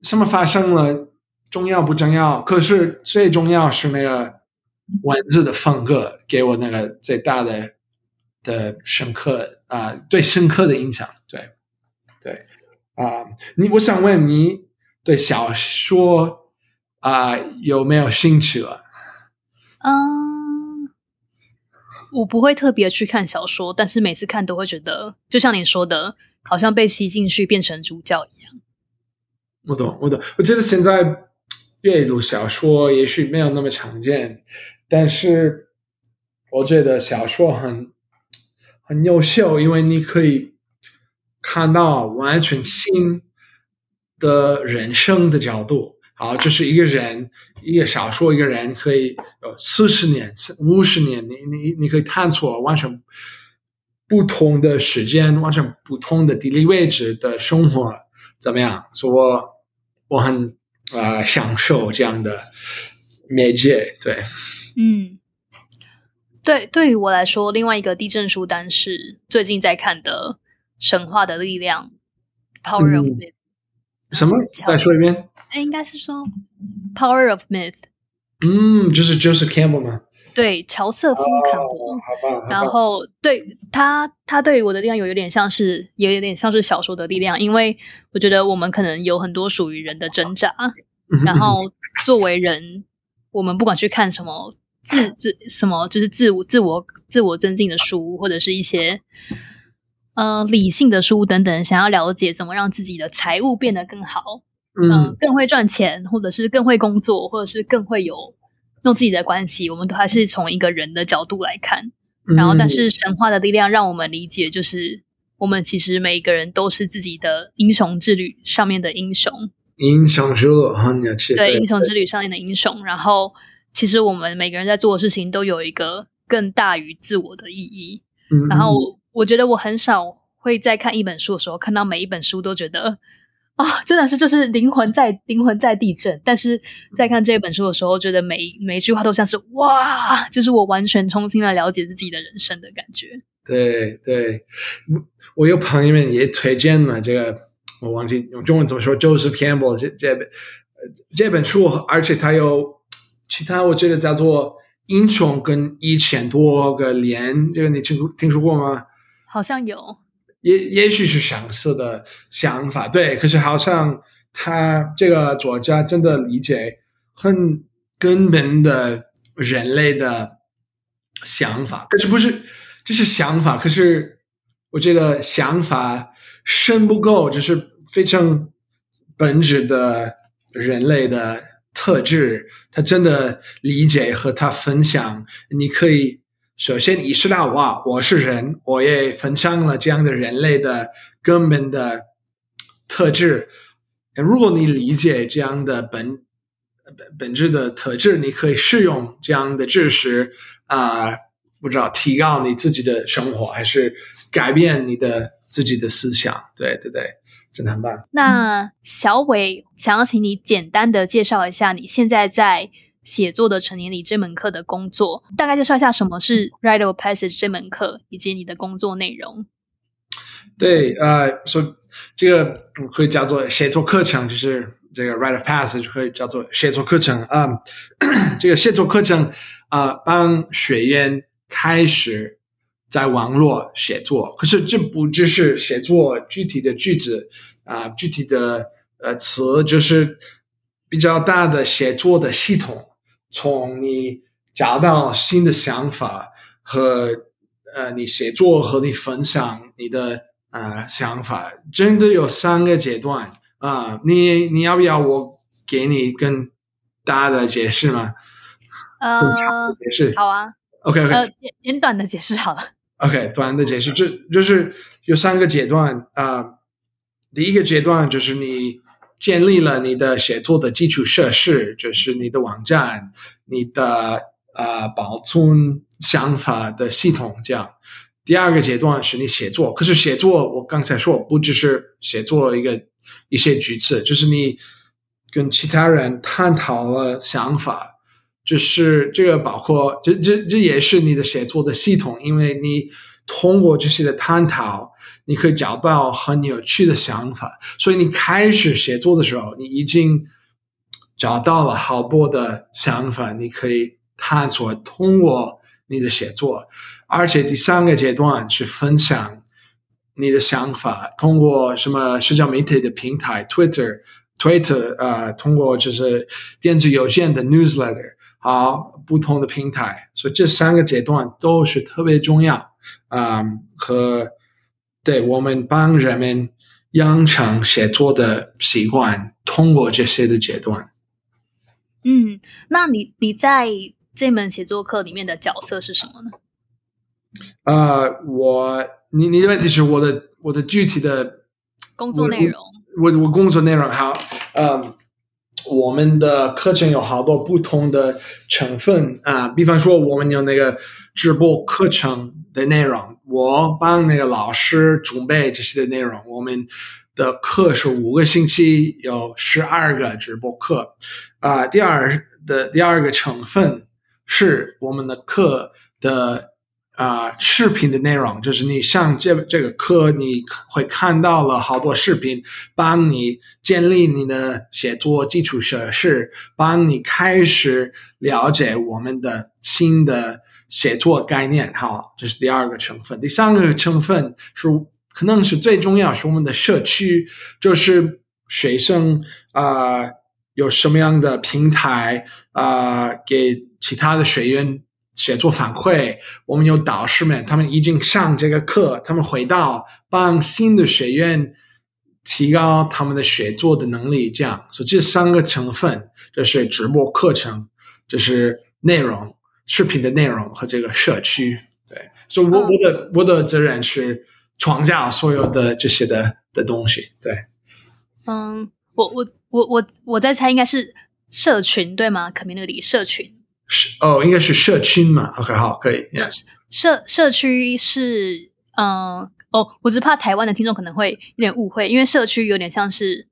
什么发生了，重要不重要？可是最重要是那个文字的风格给我那个最大的深刻最深刻的印象。对我想问你对小说有没有兴趣了？我不会特别去看小说，但是每次看都会觉得，就像你说的。好像被吸进去变成主角一样。我懂。我觉得现在阅读小说也许没有那么常见，但是我觉得小说很优秀，因为你可以看到完全新的人生的角度。好，这是一个人，一个小说，一个人可以有40年、50年，你可以探索完全不同的时间，完全不同的地理位置的生活怎么样？所以我很享受这样的媒介。对，对，对于我来说，另外一个地震书单是最近在看的《神话的力量》（Power of Myth）。什么？再说一遍？应该是说《Power of Myth》。就是 Joseph Campbell 吗？对，乔瑟夫·坎伯，然后对他对于我的力量有点像是小说的力量，因为我觉得我们可能有很多属于人的挣扎，然后作为人，我们不管去看什么什么就是自我增进的书，或者是一些理性的书等等，想要了解怎么让自己的财务变得更好，更会赚钱，或者是更会工作，或者是更会有。弄自己的关系，我们都还是从一个人的角度来看，然后但是神话的力量让我们理解，就是我们其实每一个人都是自己的英雄之旅上面的英雄，对，英雄之旅上面的英雄。然后其实我们每个人在做的事情都有一个更大于自我的意义。然后我觉得我很少会在看一本书的时候，看到每一本书都觉得真的是就是灵魂在地震，但是在看这本书的时候，觉得每一句话都像是哇，就是我完全重新来了解自己的人生的感觉。对，我有朋友们也推荐了这个，我忘记用中文怎么说 ，Joseph Campbell 这本书，而且它有其他我觉得叫做英雄跟1000多个连，这个你听说过吗？好像有。也许是相似的想法，对。可是好像他这个作家真的理解很根本的人类的想法，可是不是，这是想法，可是我觉得想法深不够，这是非常本质的人类的特质，他真的理解和他分享，你可以首先意识到哇，我是人，我也分享了这样的人类的根本的特质。如果你理解这样的本质的特质，你可以适用这样的知识不知道提高你自己的生活，还是改变你的自己的思想。对对对，真的很棒。那小伟，想要请你简单的介绍一下你现在在写作的成年礼这门课的工作，大概介绍一下什么是 Rite of Passage 这门课以及你的工作内容。对，这个可以叫做写作课程，就是这个 Rite of Passage 可以叫做写作课程。这个写作课程帮学员开始在网络写作，可是这不只是写作具体的句子具体的词，就是比较大的写作的系统，从你找到新的想法和你写作和你分享你的想法，真的有三个阶段你要不要我给你更大的解释吗？更长的解释。好啊。OK。简短的解释好了。OK， 短的解释就是有三个阶段第一个阶段就是你建立了你的写作的基础设施，就是你的网站，你的保存想法的系统，这样。第二个阶段是你写作，可是写作我刚才说不只是写作一些句子，就是你跟其他人探讨了想法，就是这个包括这也是你的写作的系统，因为你通过这些的探讨，你可以找到很有趣的想法，所以你开始写作的时候，你已经找到了好多的想法，你可以探索通过你的写作。而且第三个阶段是分享你的想法，通过什么社交媒体的平台 Twitter 通过就是电子邮件的 newsletter， 好，不同的平台。所以这三个阶段都是特别重要。和对我们帮人们养成写作的习惯，通过这些的阶段。那你在这门写作课里面的角色是什么呢？你的问题是我的具体的工作内容。我工作内容好，我们的课程有好多不同的成分比方说我们有那个直播课程的内容，我帮那个老师准备这些的内容。我们的课是5个星期，有12个直播课。第二个成分是我们的课的视频的内容，就是你上这个课，你会看到了好多视频，帮你建立你的写作基础设施，帮你开始了解我们的新的写作概念。好，这是第二个成分。第三个成分是可能是最重要，是我们的社区，就是学生有什么样的平台给其他的学员写作反馈。我们有导师们，他们已经上这个课，他们回到帮新的学员提高他们的写作的能力，这样。所以这三个成分，这是直播课程，这是内容，视频的内容和这个社区。对，所以我的责任是创造所有的这些的东西。对，我在猜应该是社群对吗？ community 社群应该是社群嘛。 OK， 好，可以。Yes. 社区是我只怕台湾的听众可能会有点误会，因为社区有点像是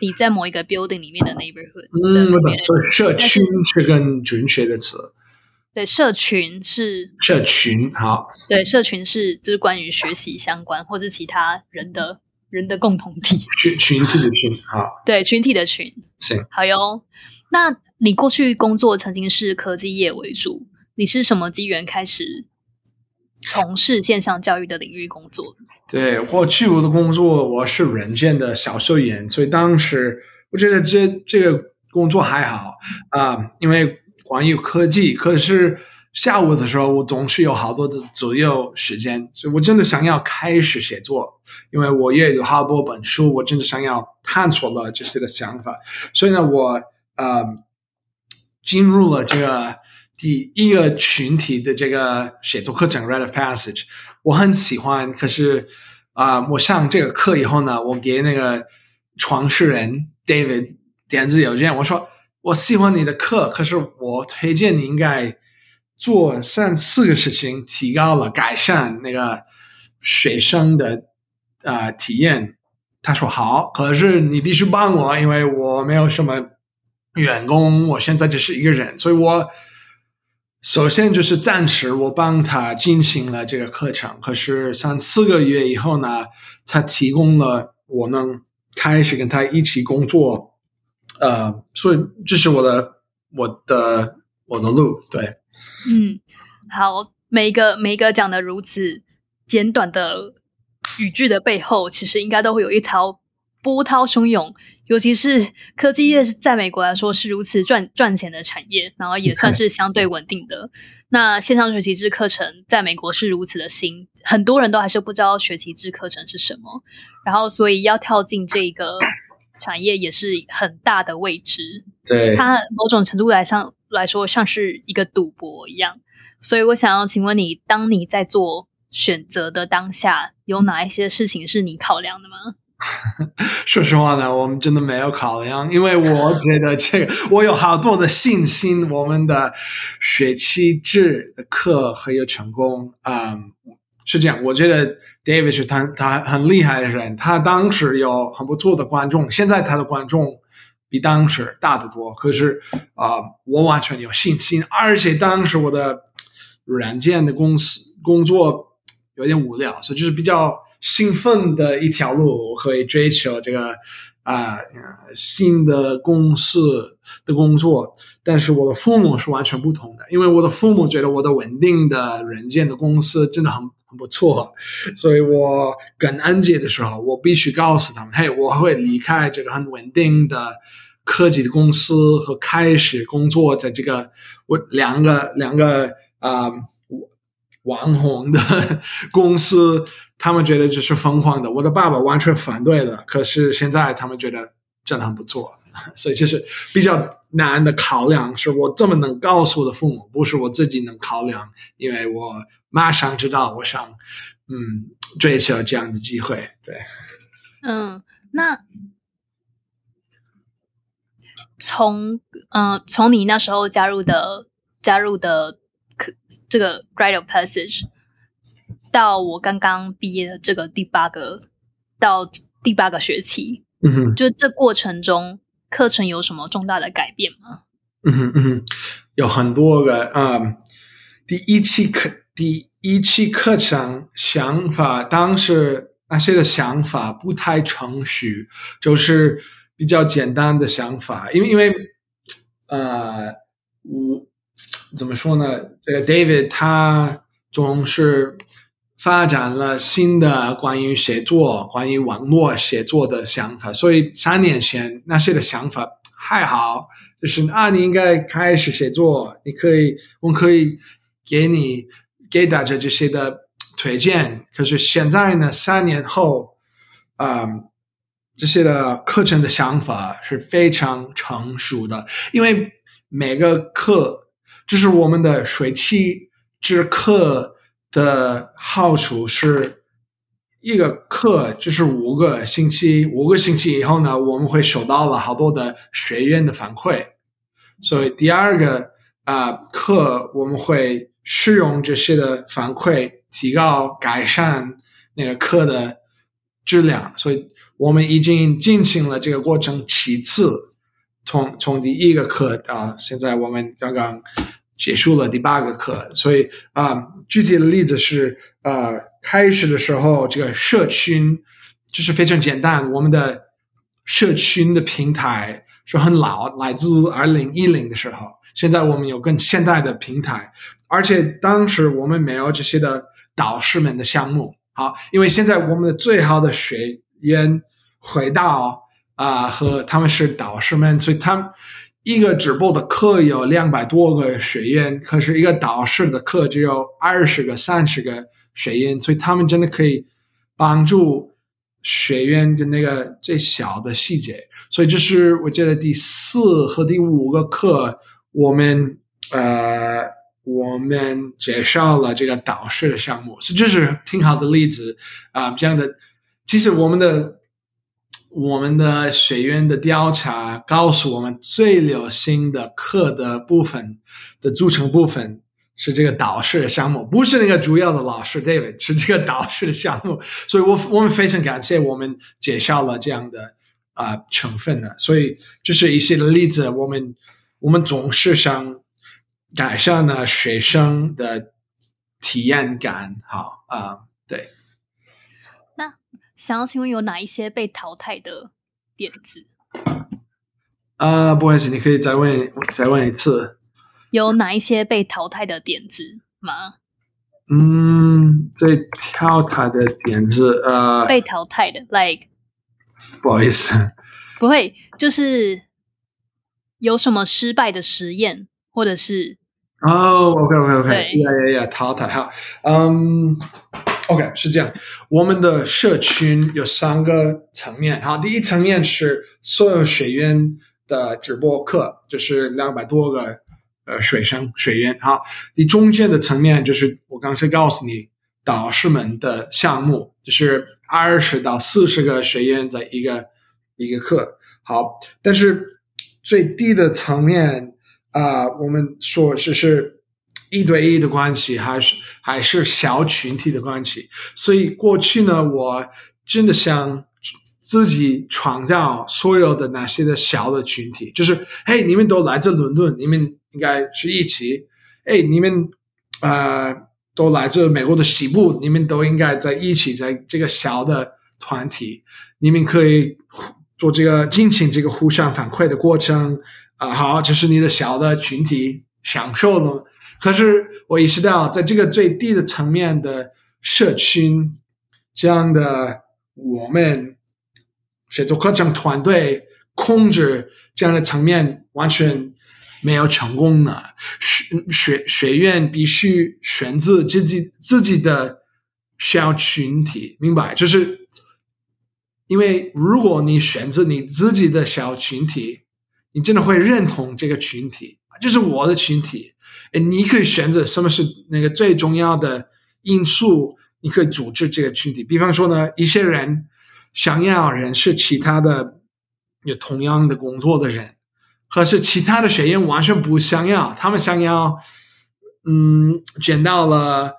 你在某一个 building 里面的 neighborhood 的所以社区是更准确的词。对，社群好。对，社群是就是关于学习相关或是其他人的共同体，群体的群。好，对，群体的群。行，好哟。那你过去工作曾经是科技业为主，你是什么机缘开始从事线上教育的领域工作？对，过去我的工作我是人建的销售员，所以当时我觉得这个工作还好因为关于科技，可是下午的时候我总是有好多的左右时间，所以我真的想要开始写作，因为我也有好多本书，我真的想要探索了这些的想法。所以呢，我进入了这个第一个群体的这个写作课程 Rite of Passage， 我很喜欢。可是我上这个课以后呢，我给那个创始人 David 点子邮件，我说我喜欢你的课，可是我推荐你应该做3-4个事情，提高了改善那个学生的体验。他说好，可是你必须帮我，因为我没有什么员工，我现在只是一个人，所以我首先就是暂时我帮他进行了这个课程。可是3-4个月以后呢，他提供了我能开始跟他一起工作，所以这是我的路，对。嗯，好，每一个讲的如此简短的语句的背后，其实应该都会有一条波涛汹涌，尤其是科技业在美国来说是如此赚钱的产业，然后也算是相对稳定的。那线上学习制课程在美国是如此的新，很多人都还是不知道学习制课程是什么，然后所以要跳进这个产业也是很大的位置。对，它某种程度来说像是一个赌博一样。所以我想要请问你，当你在做选择的当下，有哪一些事情是你考量的吗？说实话呢，我们真的没有考量，因为我觉得这个我有好多的信心，我们的学期制的课很有成功。是这样，我觉得 David 是他很厉害的人，他当时有很不错的观众，现在他的观众比当时大得多。可是我完全有信心，而且当时我的软件的工作有点无聊，所以就是比较兴奋的一条路，我可以追求这个新的公司的工作。但是我的父母是完全不同的，因为我的父母觉得我的稳定的软件的公司真的很不错，所以我跟Angie的时候，我必须告诉他们，嘿，我会离开这个很稳定的科技的公司和开始工作在这个我两个网红的公司。他们觉得这是疯狂的，我的爸爸完全反对了，可是现在他们觉得真的很不错。所以就是比较难的考量，是我这么能告诉我的父母，不是我自己能考量，因为我马上知道我想追求这样的机会。对，那从你那时候加入的这个 Rite of Passage 到我刚刚毕业的这个第八个学期，就这过程中课程有什么重大的改变吗？有很多个。第一期课程想法，当时那些的想法不太成熟，就是比较简单的想法。因为我怎么说呢，这个 David 他总是发展了新的关于写作、关于网络写作的想法，所以3年前那些的想法还好，就是你应该开始写作，我可以给大家这些的推荐。可是现在呢，3年后，这些的课程的想法是非常成熟的，因为每个课，就是我们的水期之课的好处是，一个课就是5个星期以后呢，我们会收到了好多的学员的反馈。所以第二个课我们会使用这些的反馈提高改善那个课的质量。所以我们已经进行了这个过程7次，从第一个课现在我们刚刚结束了第8个课。所以具体的例子是开始的时候，这个社群就是非常简单，我们的社群的平台是很老，来自2010的时候，现在我们有更现代的平台，而且当时我们没有这些的导师们的项目。好，因为现在我们的最好的学员回到和他们是导师们，所以他们一个止步的课有200多个学员，可是一个导师的课只有20个、30个学员，所以他们真的可以帮助学员跟那个最小的细节。所以这是我觉得第4和第5个课，我们介绍了这个导师的项目，所以这是挺好的例子啊。这样的，其实我们的学员的调查告诉我们，最流行的课的部分的组成部分是这个导师的项目，不是那个主要的老师 David， 是这个导师的项目。所以我们非常感谢我们介绍了这样的成分的。所以这是一些的例子，我们总是想改善了学生的体验感。好对。那想要请问有哪一些被淘汰的点子？不好意思，你可以再问一次。有哪一些被淘汰的点子吗？最淘汰的点子被淘汰的 like 不好意思。不会，就是有什么失败的实验或者是OK yeah 淘汰哈。OK 是这样，我们的社群有3个层面。好，第一层面是所有学员的直播课，就是200多个学生学员。好，第中间的层面就是我刚才告诉你导师们的项目，就是20到40个学员在一个课。好，但是最低的层面我们说是一对一的关系还是小群体的关系。所以过去呢，我真的想自己创造所有的那些的小的群体，就是嘿，你们都来自伦敦，你们应该是一起，嘿，你们都来自美国的西部，你们都应该在一起，在这个小的团体，你们可以做这个进行这个互相反馈的过程好，这是你的小的群体享受了。可是我意识到在这个最低的层面的社群，这样的我们写作课程团队控制这样的层面完全没有成功呢。学院必须选择自己的小群体，明白？就是因为如果你选择你自己的小群体，你真的会认同这个群体，就是我的群体。你可以选择什么是那个最重要的因素，你可以组织这个群体。比方说呢，一些人想要认识其他的有同样的工作的人，可是其他的学员完全不想要，他们想要捡到了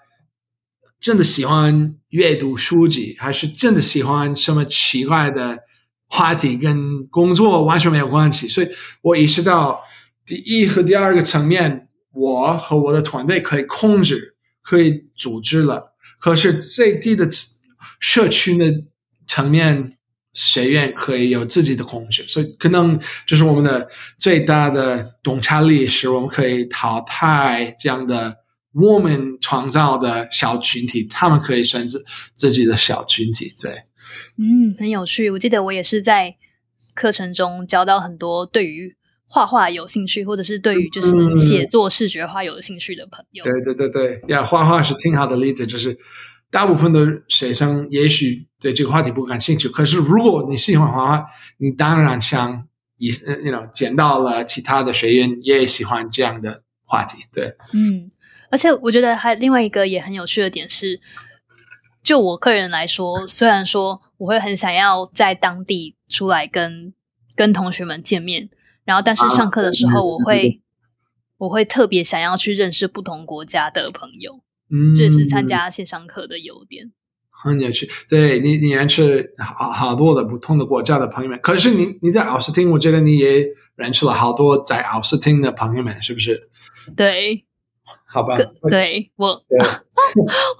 真的喜欢阅读书籍，还是真的喜欢什么奇怪的话题，跟工作完全没有关系。所以我意识到第1和第2个层面我和我的团队可以控制，可以组织了。可是最低的社群的层面学院可以有自己的控制，所以可能就是我们的最大的洞察力是我们可以淘汰这样的我们创造的小群体，他们可以选择自己的小群体。对，很有趣。我记得我也是在课程中教到很多对于画画有兴趣，或者是对于就是写作视觉化有兴趣的朋友。对呀，画画是挺好的例子，就是大部分的学生也许对这个话题不感兴趣，可是如果你喜欢画画，你当然想捡到了其他的学员也喜欢这样的话题。对，而且我觉得还另外一个也很有趣的点是，就我个人来说，虽然说我会很想要在当地出来跟同学们见面，然后但是上课的时候我会特别想要去认识不同国家的朋友。这也是参加线上课的优点。很有趣，对，你认识好多的不同的国家的朋友们。可是你在奥斯汀，我觉得你也认识了好多在奥斯汀的朋友们，是不是？对。好吧，对，我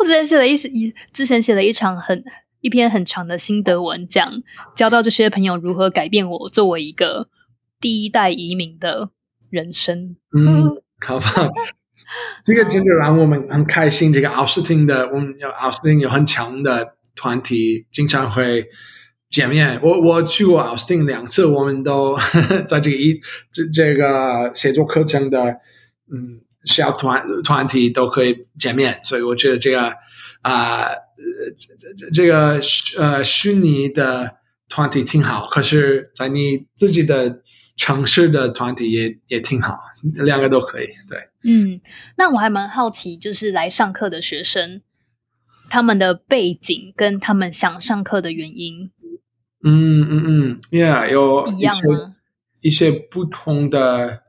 之前写了一场一篇很长的心得文，教到这些朋友如何改变我作为一个第一代移民的人生。好吧，这个真的让我们很开心。这个奥斯汀有很强的团体，经常会检验。我去过 Austin 2次，我们都呵呵在这个写作课程的小团体都可以见面，所以我觉得这个虚拟的团体挺好，可是在你自己的城市的团体也挺好，两个都可以。对，那我还蛮好奇，就是来上课的学生，他们的背景跟他们想上课的原因，有一样吗？一些不同的。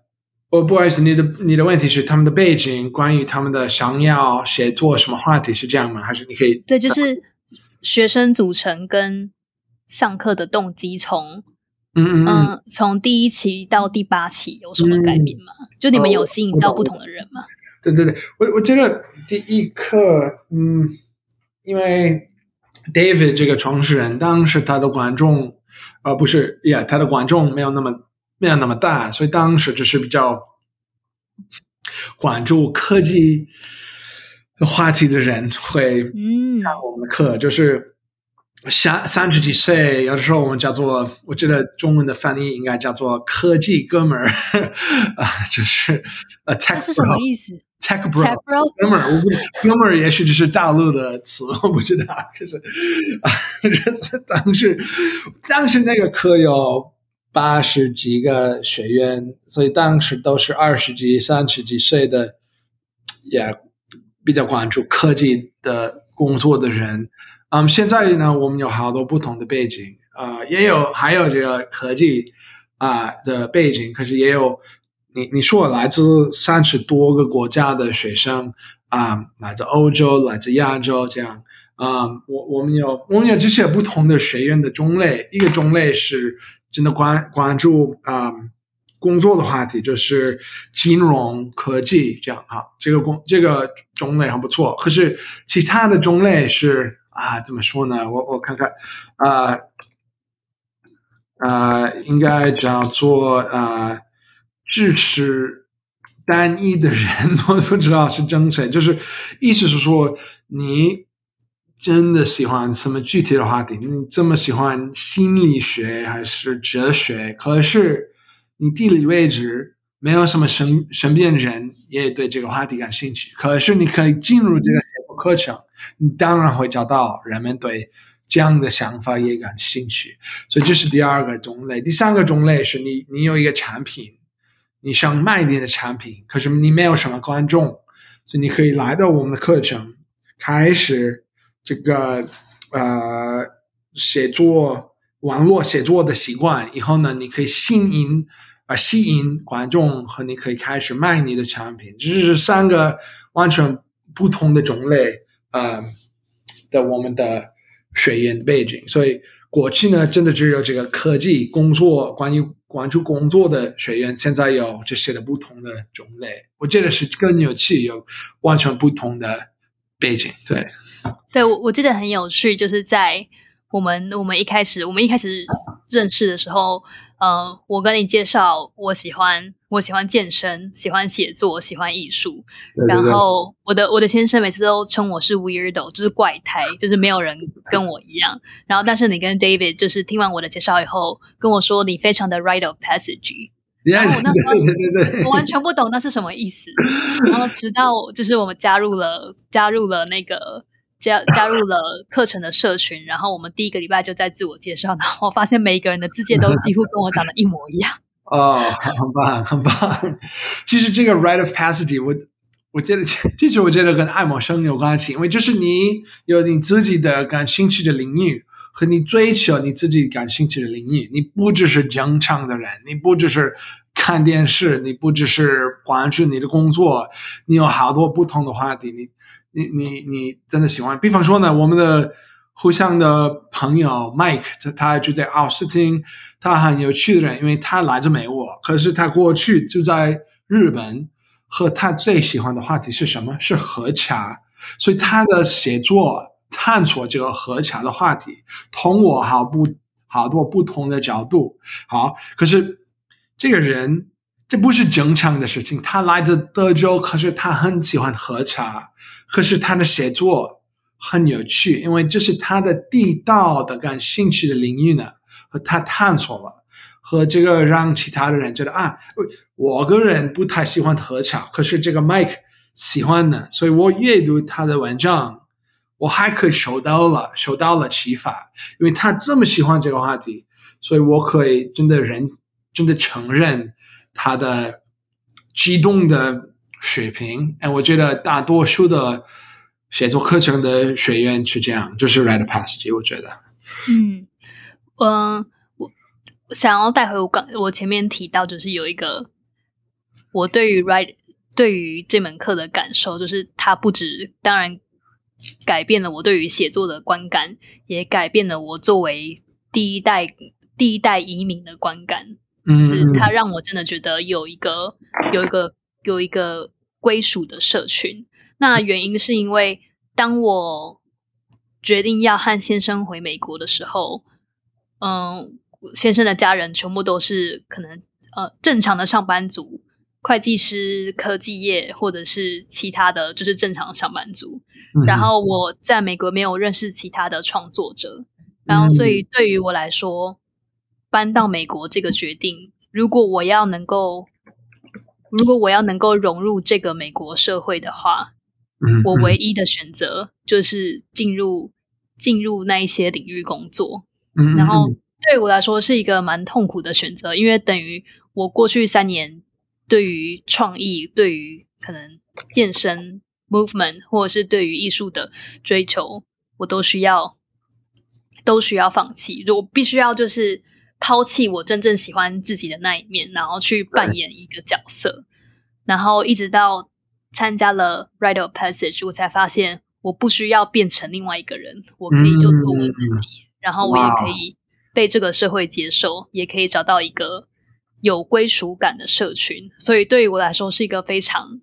不好意思，你的问题是他们的背景，关于他们的想要写作什么话题，是这样吗？还是你可以？对，就是学生组成跟上课的动机从从第一期到第8期有什么改变吗？就你们有吸引到不同的人吗？对对对，我觉得第一课，因为 David 这个创始人当时他的观众，他的观众没有那么大，所以当时只是比较关注科技的话题的人会上我们的课，就是30几岁，有的时候我们叫做，我觉得中文的翻译应该叫做科技哥们儿就是tech bro， 是什么意思？ tech bro 哥们儿也许就是大陆的词，我不知道，就是当时那个课有80几个学员，所以当时都是20几30几岁的，也比较关注科技的工作的人。现在呢，我们有好多不同的背景，还有这个科技的背景，可是也有你说来自30多个国家的学生，来自欧洲，来自亚洲这样。我们有这些不同的学院的种类，一个种类是真的关注工作的话题，就是金融科技这样哈，这个种类很不错。可是其他的种类是怎么说呢？我看看应该叫做支持单一的人，我不知道是争谁，就是意思是说你真的喜欢什么具体的话题，你这么喜欢心理学还是哲学，可是你地理位置没有什么身边人也对这个话题感兴趣，可是你可以进入这个写作课程，你当然会找到人们对这样的想法也感兴趣，所以这是第二个种类。第三个种类是你有一个产品，你想卖你的产品，可是你没有什么观众，所以你可以来到我们的课程，开始这个写作网络写作的习惯以后呢，你可以吸引观众，和你可以开始卖你的产品，这是三个完全不同的种类的我们的学员背景。所以过去呢，真的只有这个科技工作关注工作的学员，现在有这些的不同的种类，我觉得是更有趣，有完全不同的背景。对，我记得很有趣，就是在我们一开始认识的时候，我跟你介绍我喜欢健身，喜欢写作，喜欢艺术，对对对，然后我的先生每次都称我是 weirdo， 就是怪胎，就是没有人跟我一样。然后但是你跟 David 就是听完我的介绍以后跟我说你非常的 Rite of Passage，然后我那时候我完全不懂那是什么意思，然后直到就是我们加入了课程的社群，然后我们第一个礼拜就在自我介绍，然后我发现每一个人的字界都几乎跟我长得一模一样。很棒很棒。其实这个 Rite of Passage 我觉得跟爱默生有关系，因为就是你有你自己的感兴趣的领域，和你追求你自己感兴趣的领域，你不只是正常的人，你不只是看电视，你不只是关注你的工作，你有好多不同的话题，你真的喜欢。比方说呢，我们的互相的朋友 Mike， 他住在奥斯汀，他很有趣的人，因为他来自美国，可是他过去就在日本，和他最喜欢的话题是什么？是喝茶，所以他的写作探索这个喝茶的话题，同我好多不同的角度。好，可是这个人这不是正常的事情，他来自德州，可是他很喜欢喝茶，可是他的写作很有趣，因为这是他的地道的感兴趣的领域呢，和他探索了，和这个让其他的人觉得啊，我个人不太喜欢合唱，可是这个 Mike 喜欢呢，所以我阅读他的文章，我还可以受到了启发，因为他这么喜欢这个话题，所以我可以真的承认他的激动的水平。我觉得大多数的写作课程的学员是这样，就是 Rite of Passage。 我觉得我想要带回我前面提到，就是有一个我对于这门课的感受，就是它不止当然改变了我对于写作的观感，也改变了我作为第一代移民的观感。就是它让我真的觉得有一个归属的社群。那原因是因为当我决定要和先生回美国的时候，先生的家人全部都是可能正常的上班族，会计师、科技业或者是其他的就是正常上班族。然后我在美国没有认识其他的创作者，然后所以对于我来说，搬到美国这个决定，如果我要能够融入这个美国社会的话，我唯一的选择就是进入那一些领域工作。然后对我来说是一个蛮痛苦的选择，因为等于我过去3年对于创意、对于可能健身 movement 或者是对于艺术的追求，我都需要放弃。我必须要就是抛弃我真正喜欢自己的那一面，然后去扮演一个角色。然后一直到参加了 Rite of Passage， 我才发现我不需要变成另外一个人，我可以就做我自己，然后我也可以被这个社会接受，也可以找到一个有归属感的社群。所以对于我来说是一个非常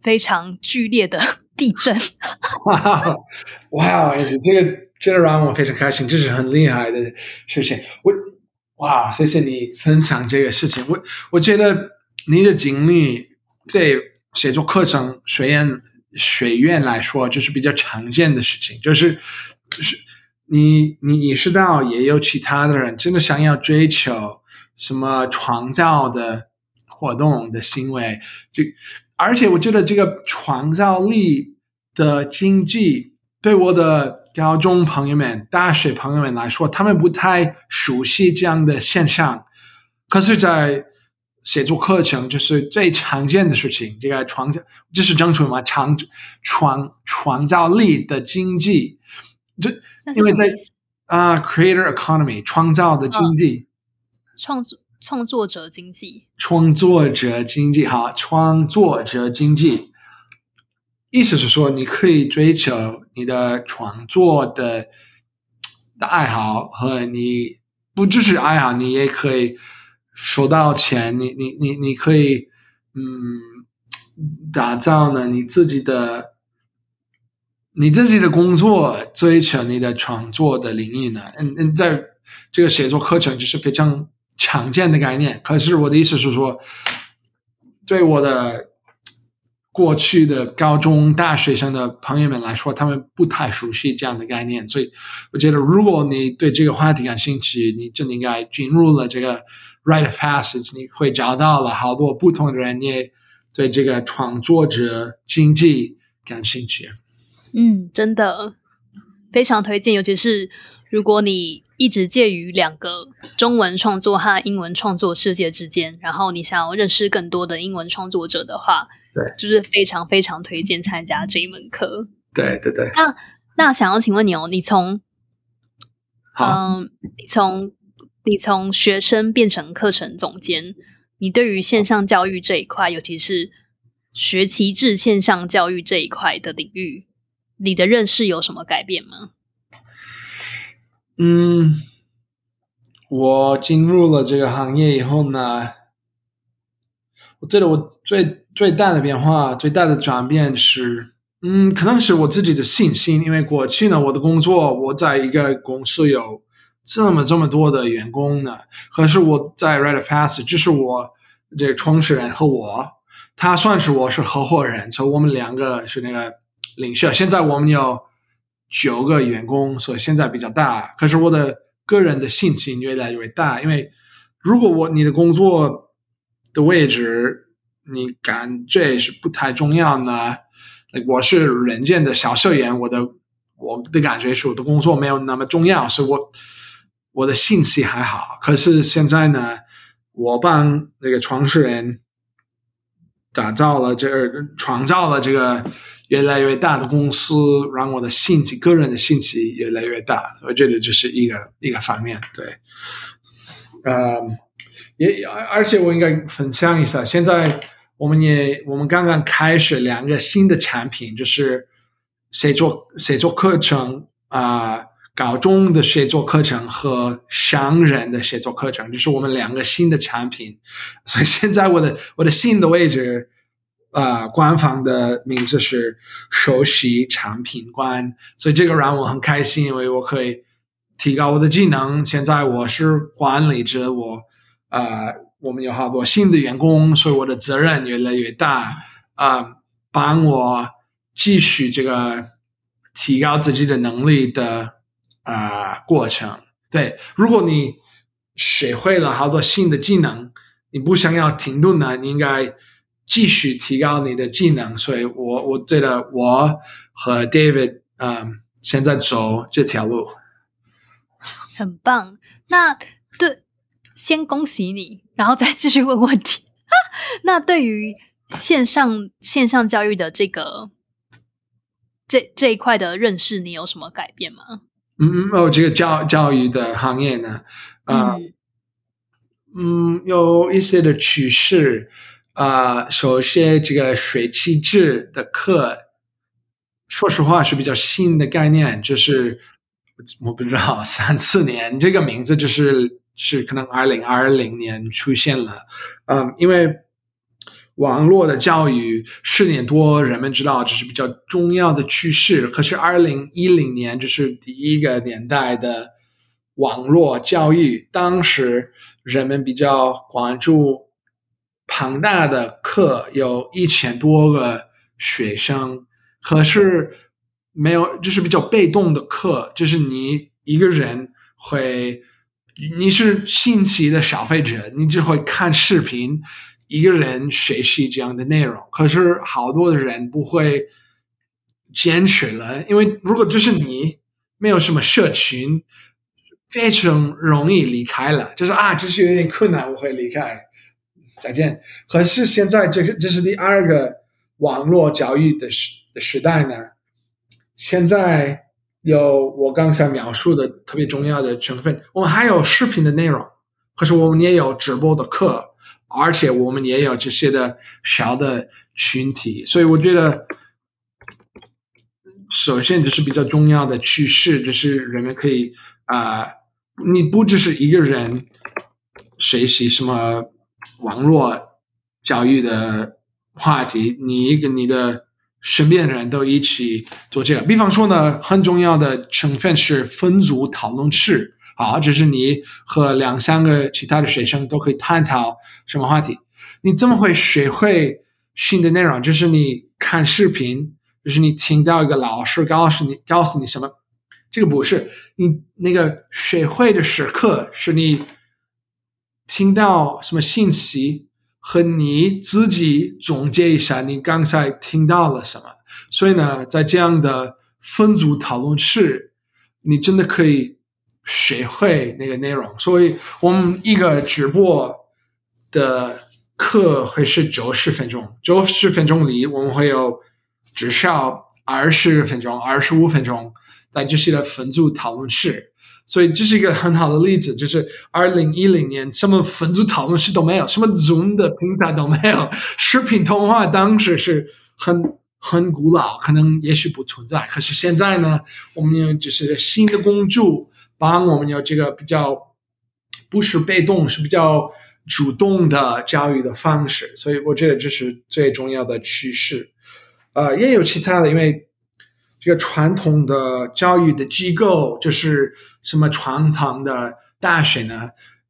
非常剧烈的地震。哇，这个让我非常开心，这是很厉害的事情。哇，谢谢你分享这个事情。我觉得你的经历对写作课程学院来说就是比较常见的事情，就是你意识到也有其他的人真的想要追求什么创造的活动的行为，而且我觉得这个创造力的经济对我的高中朋友们、大学朋友们来说，他们不太熟悉这样的现象。可是在写作课程就是最常见的事情，这个就是正确吗？创造力的经济。因为在Creator economy， 创造的经济。创作者经济。创作者经济。意思是说你可以追求你的创作的爱好，和你不只是爱好，你也可以收到钱，你可以打造呢你自己的工作，追求你的创作的领域呢。在这个写作课程就是非常常见的概念。可是我的意思是说，对我的过去的高中大学生的朋友们来说，他们不太熟悉这样的概念。所以我觉得如果你对这个话题感兴趣，你真的应该进入了这个 Rite of Passage， 你会找到了好多不同的人也对这个创作者经济感兴趣。真的非常推荐，尤其是如果你一直介于两个中文创作和英文创作世界之间，然后你想要认识更多的英文创作者的话，对，就是非常非常推荐参加这一门课。对对对。那想要请问你哦，你从学生变成课程总监，你对于线上教育这一块，尤其是学期制线上教育这一块的领域，你的认识有什么改变吗？我进入了这个行业以后呢，我觉得我最大的变化、最大的转变是，可能是我自己的信心。因为过去呢，我的工作，我在一个公司有这么多的员工呢，可是我在 Rite of Passage， 就是我这个创始人和我，他算是我是合伙人，所以我们两个是那个领袖。现在我们有9个员工，所以现在比较大，可是我的个人的信心越来越大，因为如果你的工作的位置你感觉是不太重要呢，我是人间的小社员，我的感觉是我的工作没有那么重要，所以我的信息还好。可是现在呢，我帮那个创始人创造了这个越来越大的公司，让我的信息，个人的信息越来越大。我觉得这是一个方面，对。而且我应该分享一下，现在我们刚刚开始2个新的产品，就是写作课程高中的写作课程和商人的写作课程，就是我们2个新的产品。所以现在我的新的位置官方的名字是首席产品官，所以这个让我很开心，因为我可以提高我的技能。现在我是管理者，我们有好多新的员工，所以我的责任越来越大，帮我继续这个提高自己的能力的过程。对，如果你学会了好多新的技能，你不想要停顿呢，你应该继续提高你的技能。所以我觉得我和 David 现在走这条路。很棒。那对，先恭喜你，然后再继续问问题。那对于线上教育的这一块的认识，你有什么改变吗？这个教育的行业呢，有一些的趋势，首先这个学期制的课，说实话是比较新的概念，就是我不知道3-4年这个名字就是可能2020年出现了，因为网络的教育10年多人们知道这是比较重要的趋势，可是2010年就是第一个年代的网络教育，当时人们比较关注庞大的课，有1000多个学生，可是没有，就是比较被动的课，就是你一个人你是信息的消费者，你只会看视频一个人学习这样的内容，可是好多的人不会坚持了，因为如果就是你没有什么社群，非常容易离开了，就是这是有点困难，我会离开，再见。可是现在这是第2个网络教育的时代呢，现在有我刚才描述的特别重要的成分，我们还有视频的内容，可是我们也有直播的课，而且我们也有这些的小的群体，所以我觉得首先这是比较重要的趋势，就是人们可以你不只是一个人学习什么网络教育的话题，你跟你的身边人都一起做这个。比方说呢，很重要的成分是分组讨论室，就是你和2-3个其他的学生都可以探讨什么话题。你怎么会学会新的内容？就是你看视频，就是你听到一个老师告诉你什么，这个不是你那个学会的时刻，是你听到什么信息和你自己总结一下你刚才听到了什么。所以呢，在这样的分组讨论室，你真的可以学会那个内容。所以我们一个直播的课会是90分钟，90分钟里我们会有至少20分钟、25分钟在这些的分组讨论室。所以这是一个很好的例子，就是2010年什么分组讨论室都没有，什么 Zoom 的平台都没有，视频通话当时是很古老，可能也许不存在。可是现在呢，我们有就是新的工具，帮我们有这个比较不是被动，是比较主动的教育的方式，所以我觉得这是最重要的趋势。也有其他的，因为这个传统的教育的机构，就是什么传统的大学呢，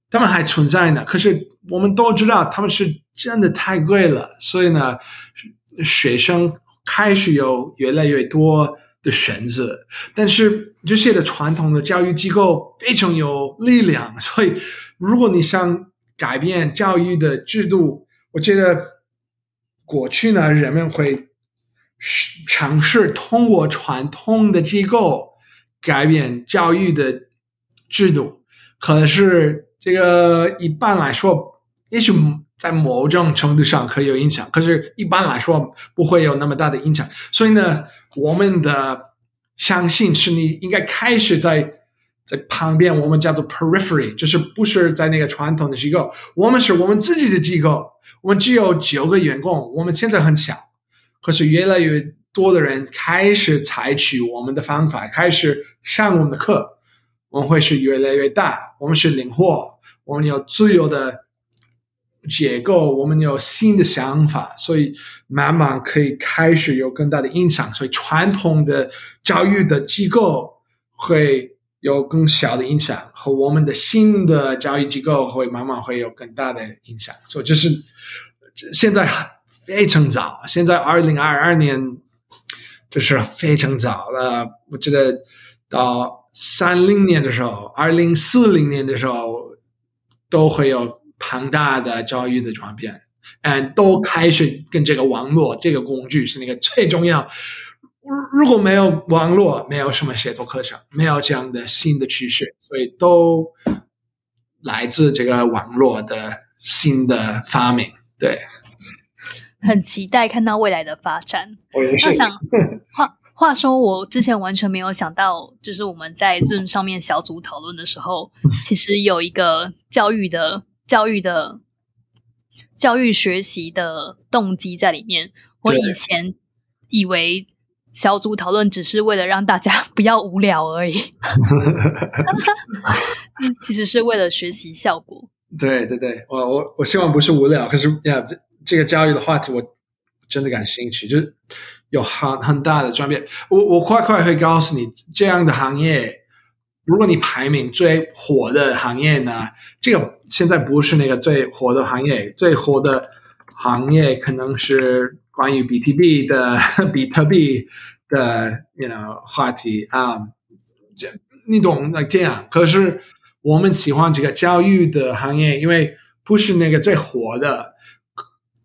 他们还存在呢，可是我们都知道他们是真的太贵了，所以呢，学生开始有越来越多的绳子，但是这些的传统的教育机构非常有力量，所以如果你想改变教育的制度，我觉得过去呢，人们会尝试通过传统的机构改变教育的制度，可是这个一般来说，也许在某种程度上可以有影响，可是一般来说不会有那么大的影响。所以呢，我们的相信是你应该开始在旁边，我们叫做 periphery， 就是不是在那个传统的机构，我们是我们自己的机构，我们只有9个员工，我们现在很小，可是越来越多的人开始采取我们的方法，开始上我们的课，我们会是越来越大，我们是灵活，我们有自由的结构，我们有新的想法，所以慢慢可以开始有更大的影响，所以传统的教育的机构会有更小的影响，和我们的新的教育机构会慢慢会有更大的影响。所以这是现在非常早，现在2022年这是非常早了，我觉得到30年的时候，2040年的时候都会有庞大的教育的转变，都开始跟这个网络这个工具是那个最重要。如果没有网络，没有什么写作课程，没有这样的新的趋势，所以都来自这个网络的新的发明。对，很期待看到未来的发展。我也是。那想话说我之前完全没有想到，就是我们在 Zoom 上面小组讨论的时候，其实有一个教育学习的动机在里面。我以前以为小组讨论只是为了让大家不要无聊而已其实是为了学习效果。对对对，我希望不是无聊，可是这个教育的话题我真的感兴趣，就是有很大的转变。我快会告诉你，这样的行业如果你排名最火的行业呢，这个现在不是那个最火的行业，最火的行业可能是关于比特币的 you know, 话题啊，你懂这样。可是我们喜欢这个教育的行业，因为不是那个最火的，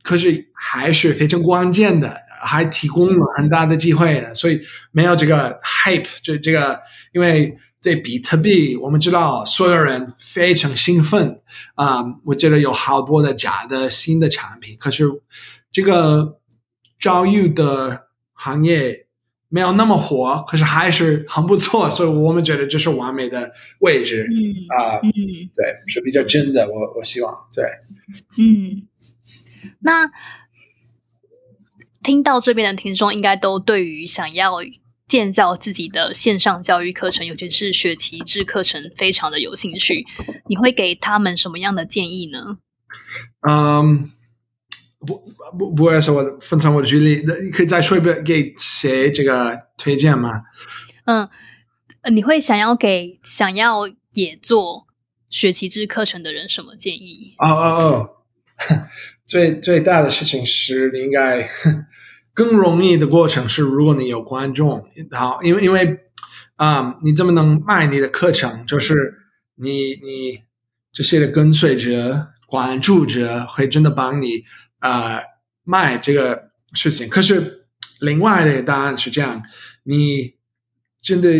可是还是非常关键的，还提供了很大的机会的，所以没有这个 hype， 这个因为。对比特币，我们知道所有人非常兴奋啊、我觉得有好多的假的新的产品，可是这个教育的行业没有那么火，可是还是很不错，所以我们觉得这是完美的位置啊、对，是比较真的，我希望对。那听到这边的听众应该都对于想要建造自己的线上教育课程，尤其是学期制课程非常的有兴趣，你会给他们什么样的建议呢？不会说我的分享我的举例，可以再说一遍给谁这个推荐吗？你会想要也做学期制课程的人什么建议？最大的事情是你应该更容易的过程是，如果你有观众，好，因为你怎么能卖你的课程？就是你这些的跟随者、关注者会真的帮你卖这个事情。可是另外的答案是这样，你真的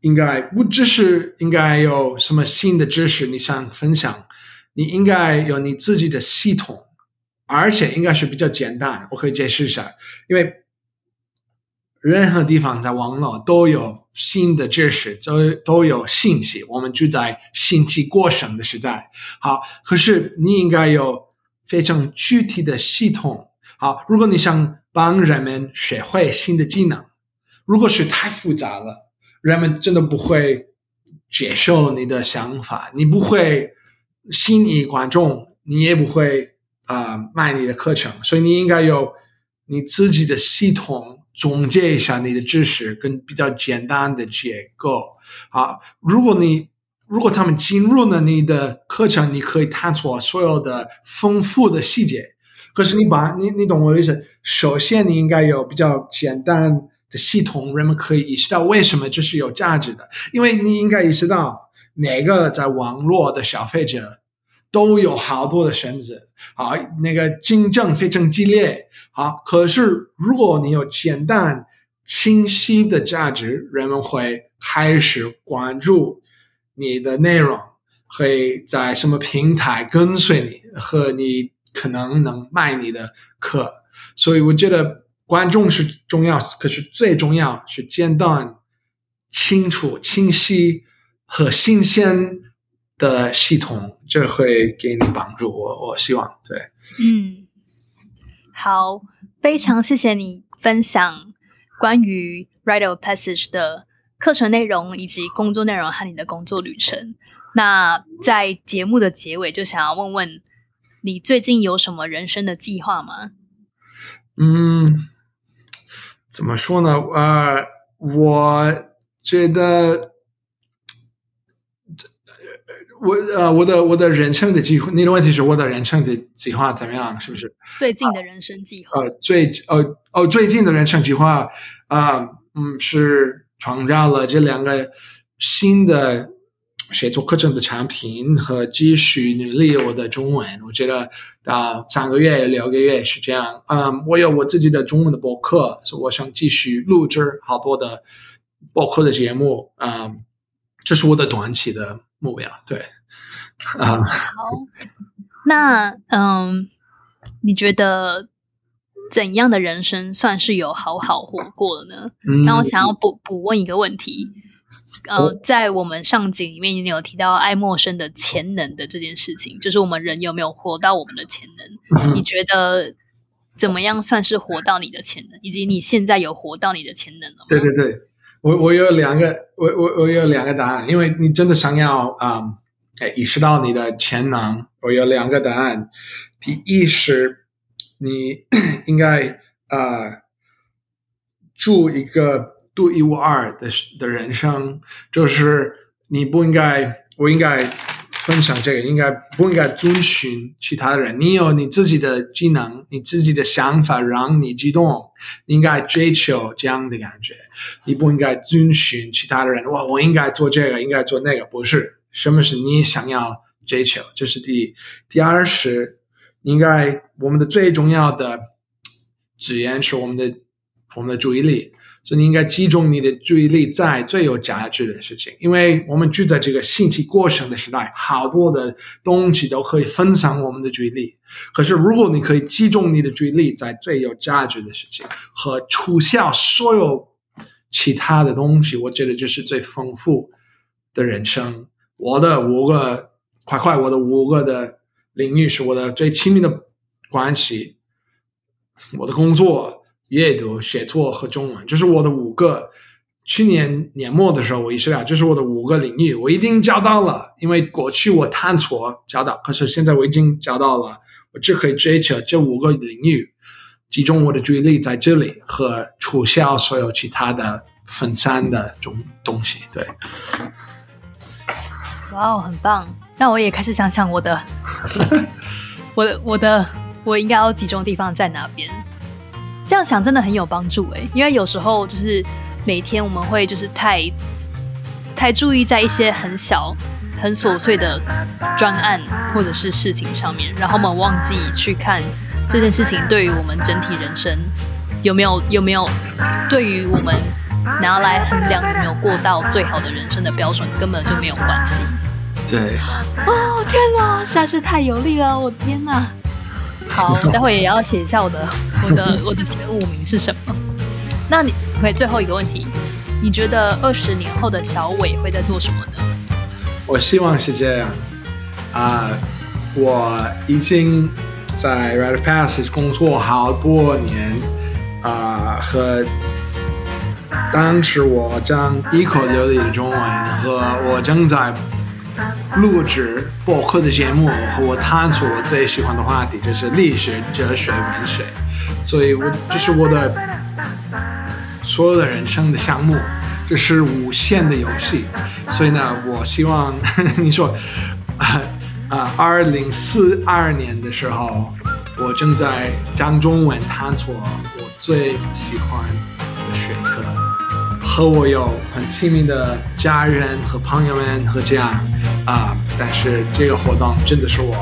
应该不只是应该有什么新的知识你想分享，你应该有你自己的系统。而且应该是比较简单，我可以解释一下，因为任何地方在网络都有新的知识，都有信息，我们住在信息过剩的时代。好，可是你应该有非常具体的系统。好，如果你想帮人们学会新的技能，如果是太复杂了，人们真的不会接受你的想法，你不会吸引观众，你也不会卖你的课程，所以你应该有你自己的系统，总结一下你的知识跟比较简单的结构。好，如果他们进入了你的课程，你可以探索所有的丰富的细节。可是你懂我的意思，首先你应该有比较简单的系统，人们可以意识到为什么这是有价值的。因为你应该意识到，每个在网络的消费者都有好多的选择，好，那个竞争非常激烈，好，可是如果你有简单清晰的价值，人们会开始关注你的内容，会在什么平台跟随你，和你可能能卖你的课。所以我觉得观众是重要，可是最重要是简单、清楚、清晰和新鲜的系统，这会给你帮助。我希望，对，嗯，好，非常谢谢你分享关于 Rite of Passage 的课程内容以及工作内容和你的工作旅程。那在节目的结尾，就想要问问你最近有什么人生的计划吗？嗯，怎么说呢？我觉得我的人生的计划，你的问题是我的人生的计划怎么样？是不是最近的人生计划？最近的人生计划是创造了这两个新的写作课程的产品和继续努力我的中文。我觉得3个月、6个月是这样。我有我自己的中文的博客，所以我想继续录制好多的博客的节目。这是我的短期的目标。对。好。那你觉得怎样的人生算是有好活过的呢？那我想要补问一个问题。在我们上集里面你有提到爱默生的潜能的这件事情，就是我们人有没有活到我们的潜能，你觉得怎么样算是活到你的潜能，以及你现在有活到你的潜能了吗？对对对，我有两个答案，因为你真的想要意识到你的潜能，我有两个答案。第一是你应该住一个独一无二 的人生，就是你不应该，我应该分享这个，应该不应该遵循其他人？你有你自己的技能，你自己的想法让你激动，你应该追求这样的感觉，你不应该遵循其他人。哇，我应该做这个，应该做那个，不是，什么是你想要追求？这是第一。第二是，应该我们的最重要的资源是我们的注意力。所以你应该集中你的注意力在最有价值的事情，因为我们住在这个信息过剩的时代，好多的东西都可以分散我们的注意力。可是如果你可以集中你的注意力在最有价值的事情和除掉所有其他的东西，我觉得这是最丰富的人生。我的5个的领域是我的最亲密的关系，我的工作、阅读、写作和中文，这是我的5个。去年年末的时候，我意识到这是我的5个领域，我已经找到了。因为过去我探索找到，可是现在我已经找到了，我就可以追求这5个领域，集中我的注意力在这里和取消所有其他的分散的东西。对，哇哦，很棒！那我也开始想想我的，我应该要集中地方在哪边。这样想真的很有帮助欸，因为有时候就是每天我们会就是太注意在一些很小很琐碎的专案或者是事情上面，然后我们忘记去看这件事情对于我们整体人生有没有对于我们拿来衡量有没有过到最好的人生的标准根本就没有关系。对，哦天哪，下次太有力了，我天哪。好，待会也要写一下我的前5名是什么。那你可以最后一个问题，你觉得20年后的小伟会在做什么呢？我希望是这样我已经在 Rite of Passage 工作好多年和当时我讲一口流利的中文，和我正在录制播客的节目，和我探索我最喜欢的话题，就是历史、哲学、文学。所以这是我的所有的人生的项目，这是无限的游戏。所以呢，我希望你说2042年的时候，我正在讲中文，探索我最喜欢的学科，和我有很亲密的家人和朋友们和家人啊，但是这个活动真的是我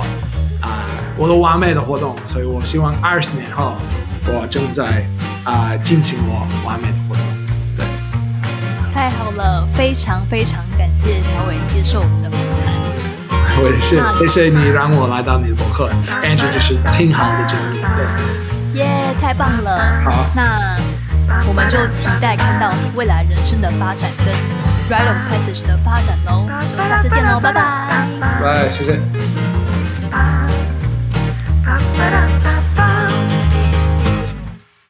啊我的完美的活动，所以我希望20年后我正在进行我完美的活动。对，太好了，非常非常感谢小伟接受我们的访谈。我也是，谢谢你让我来到你的博客 ，Angie 这是挺好的经历。对。耶、yeah, 太棒了，好，那我们就期待看到你未来人生的发展跟 Rite of Passage 的发展咯，就下次见咯，拜拜，拜，谢谢。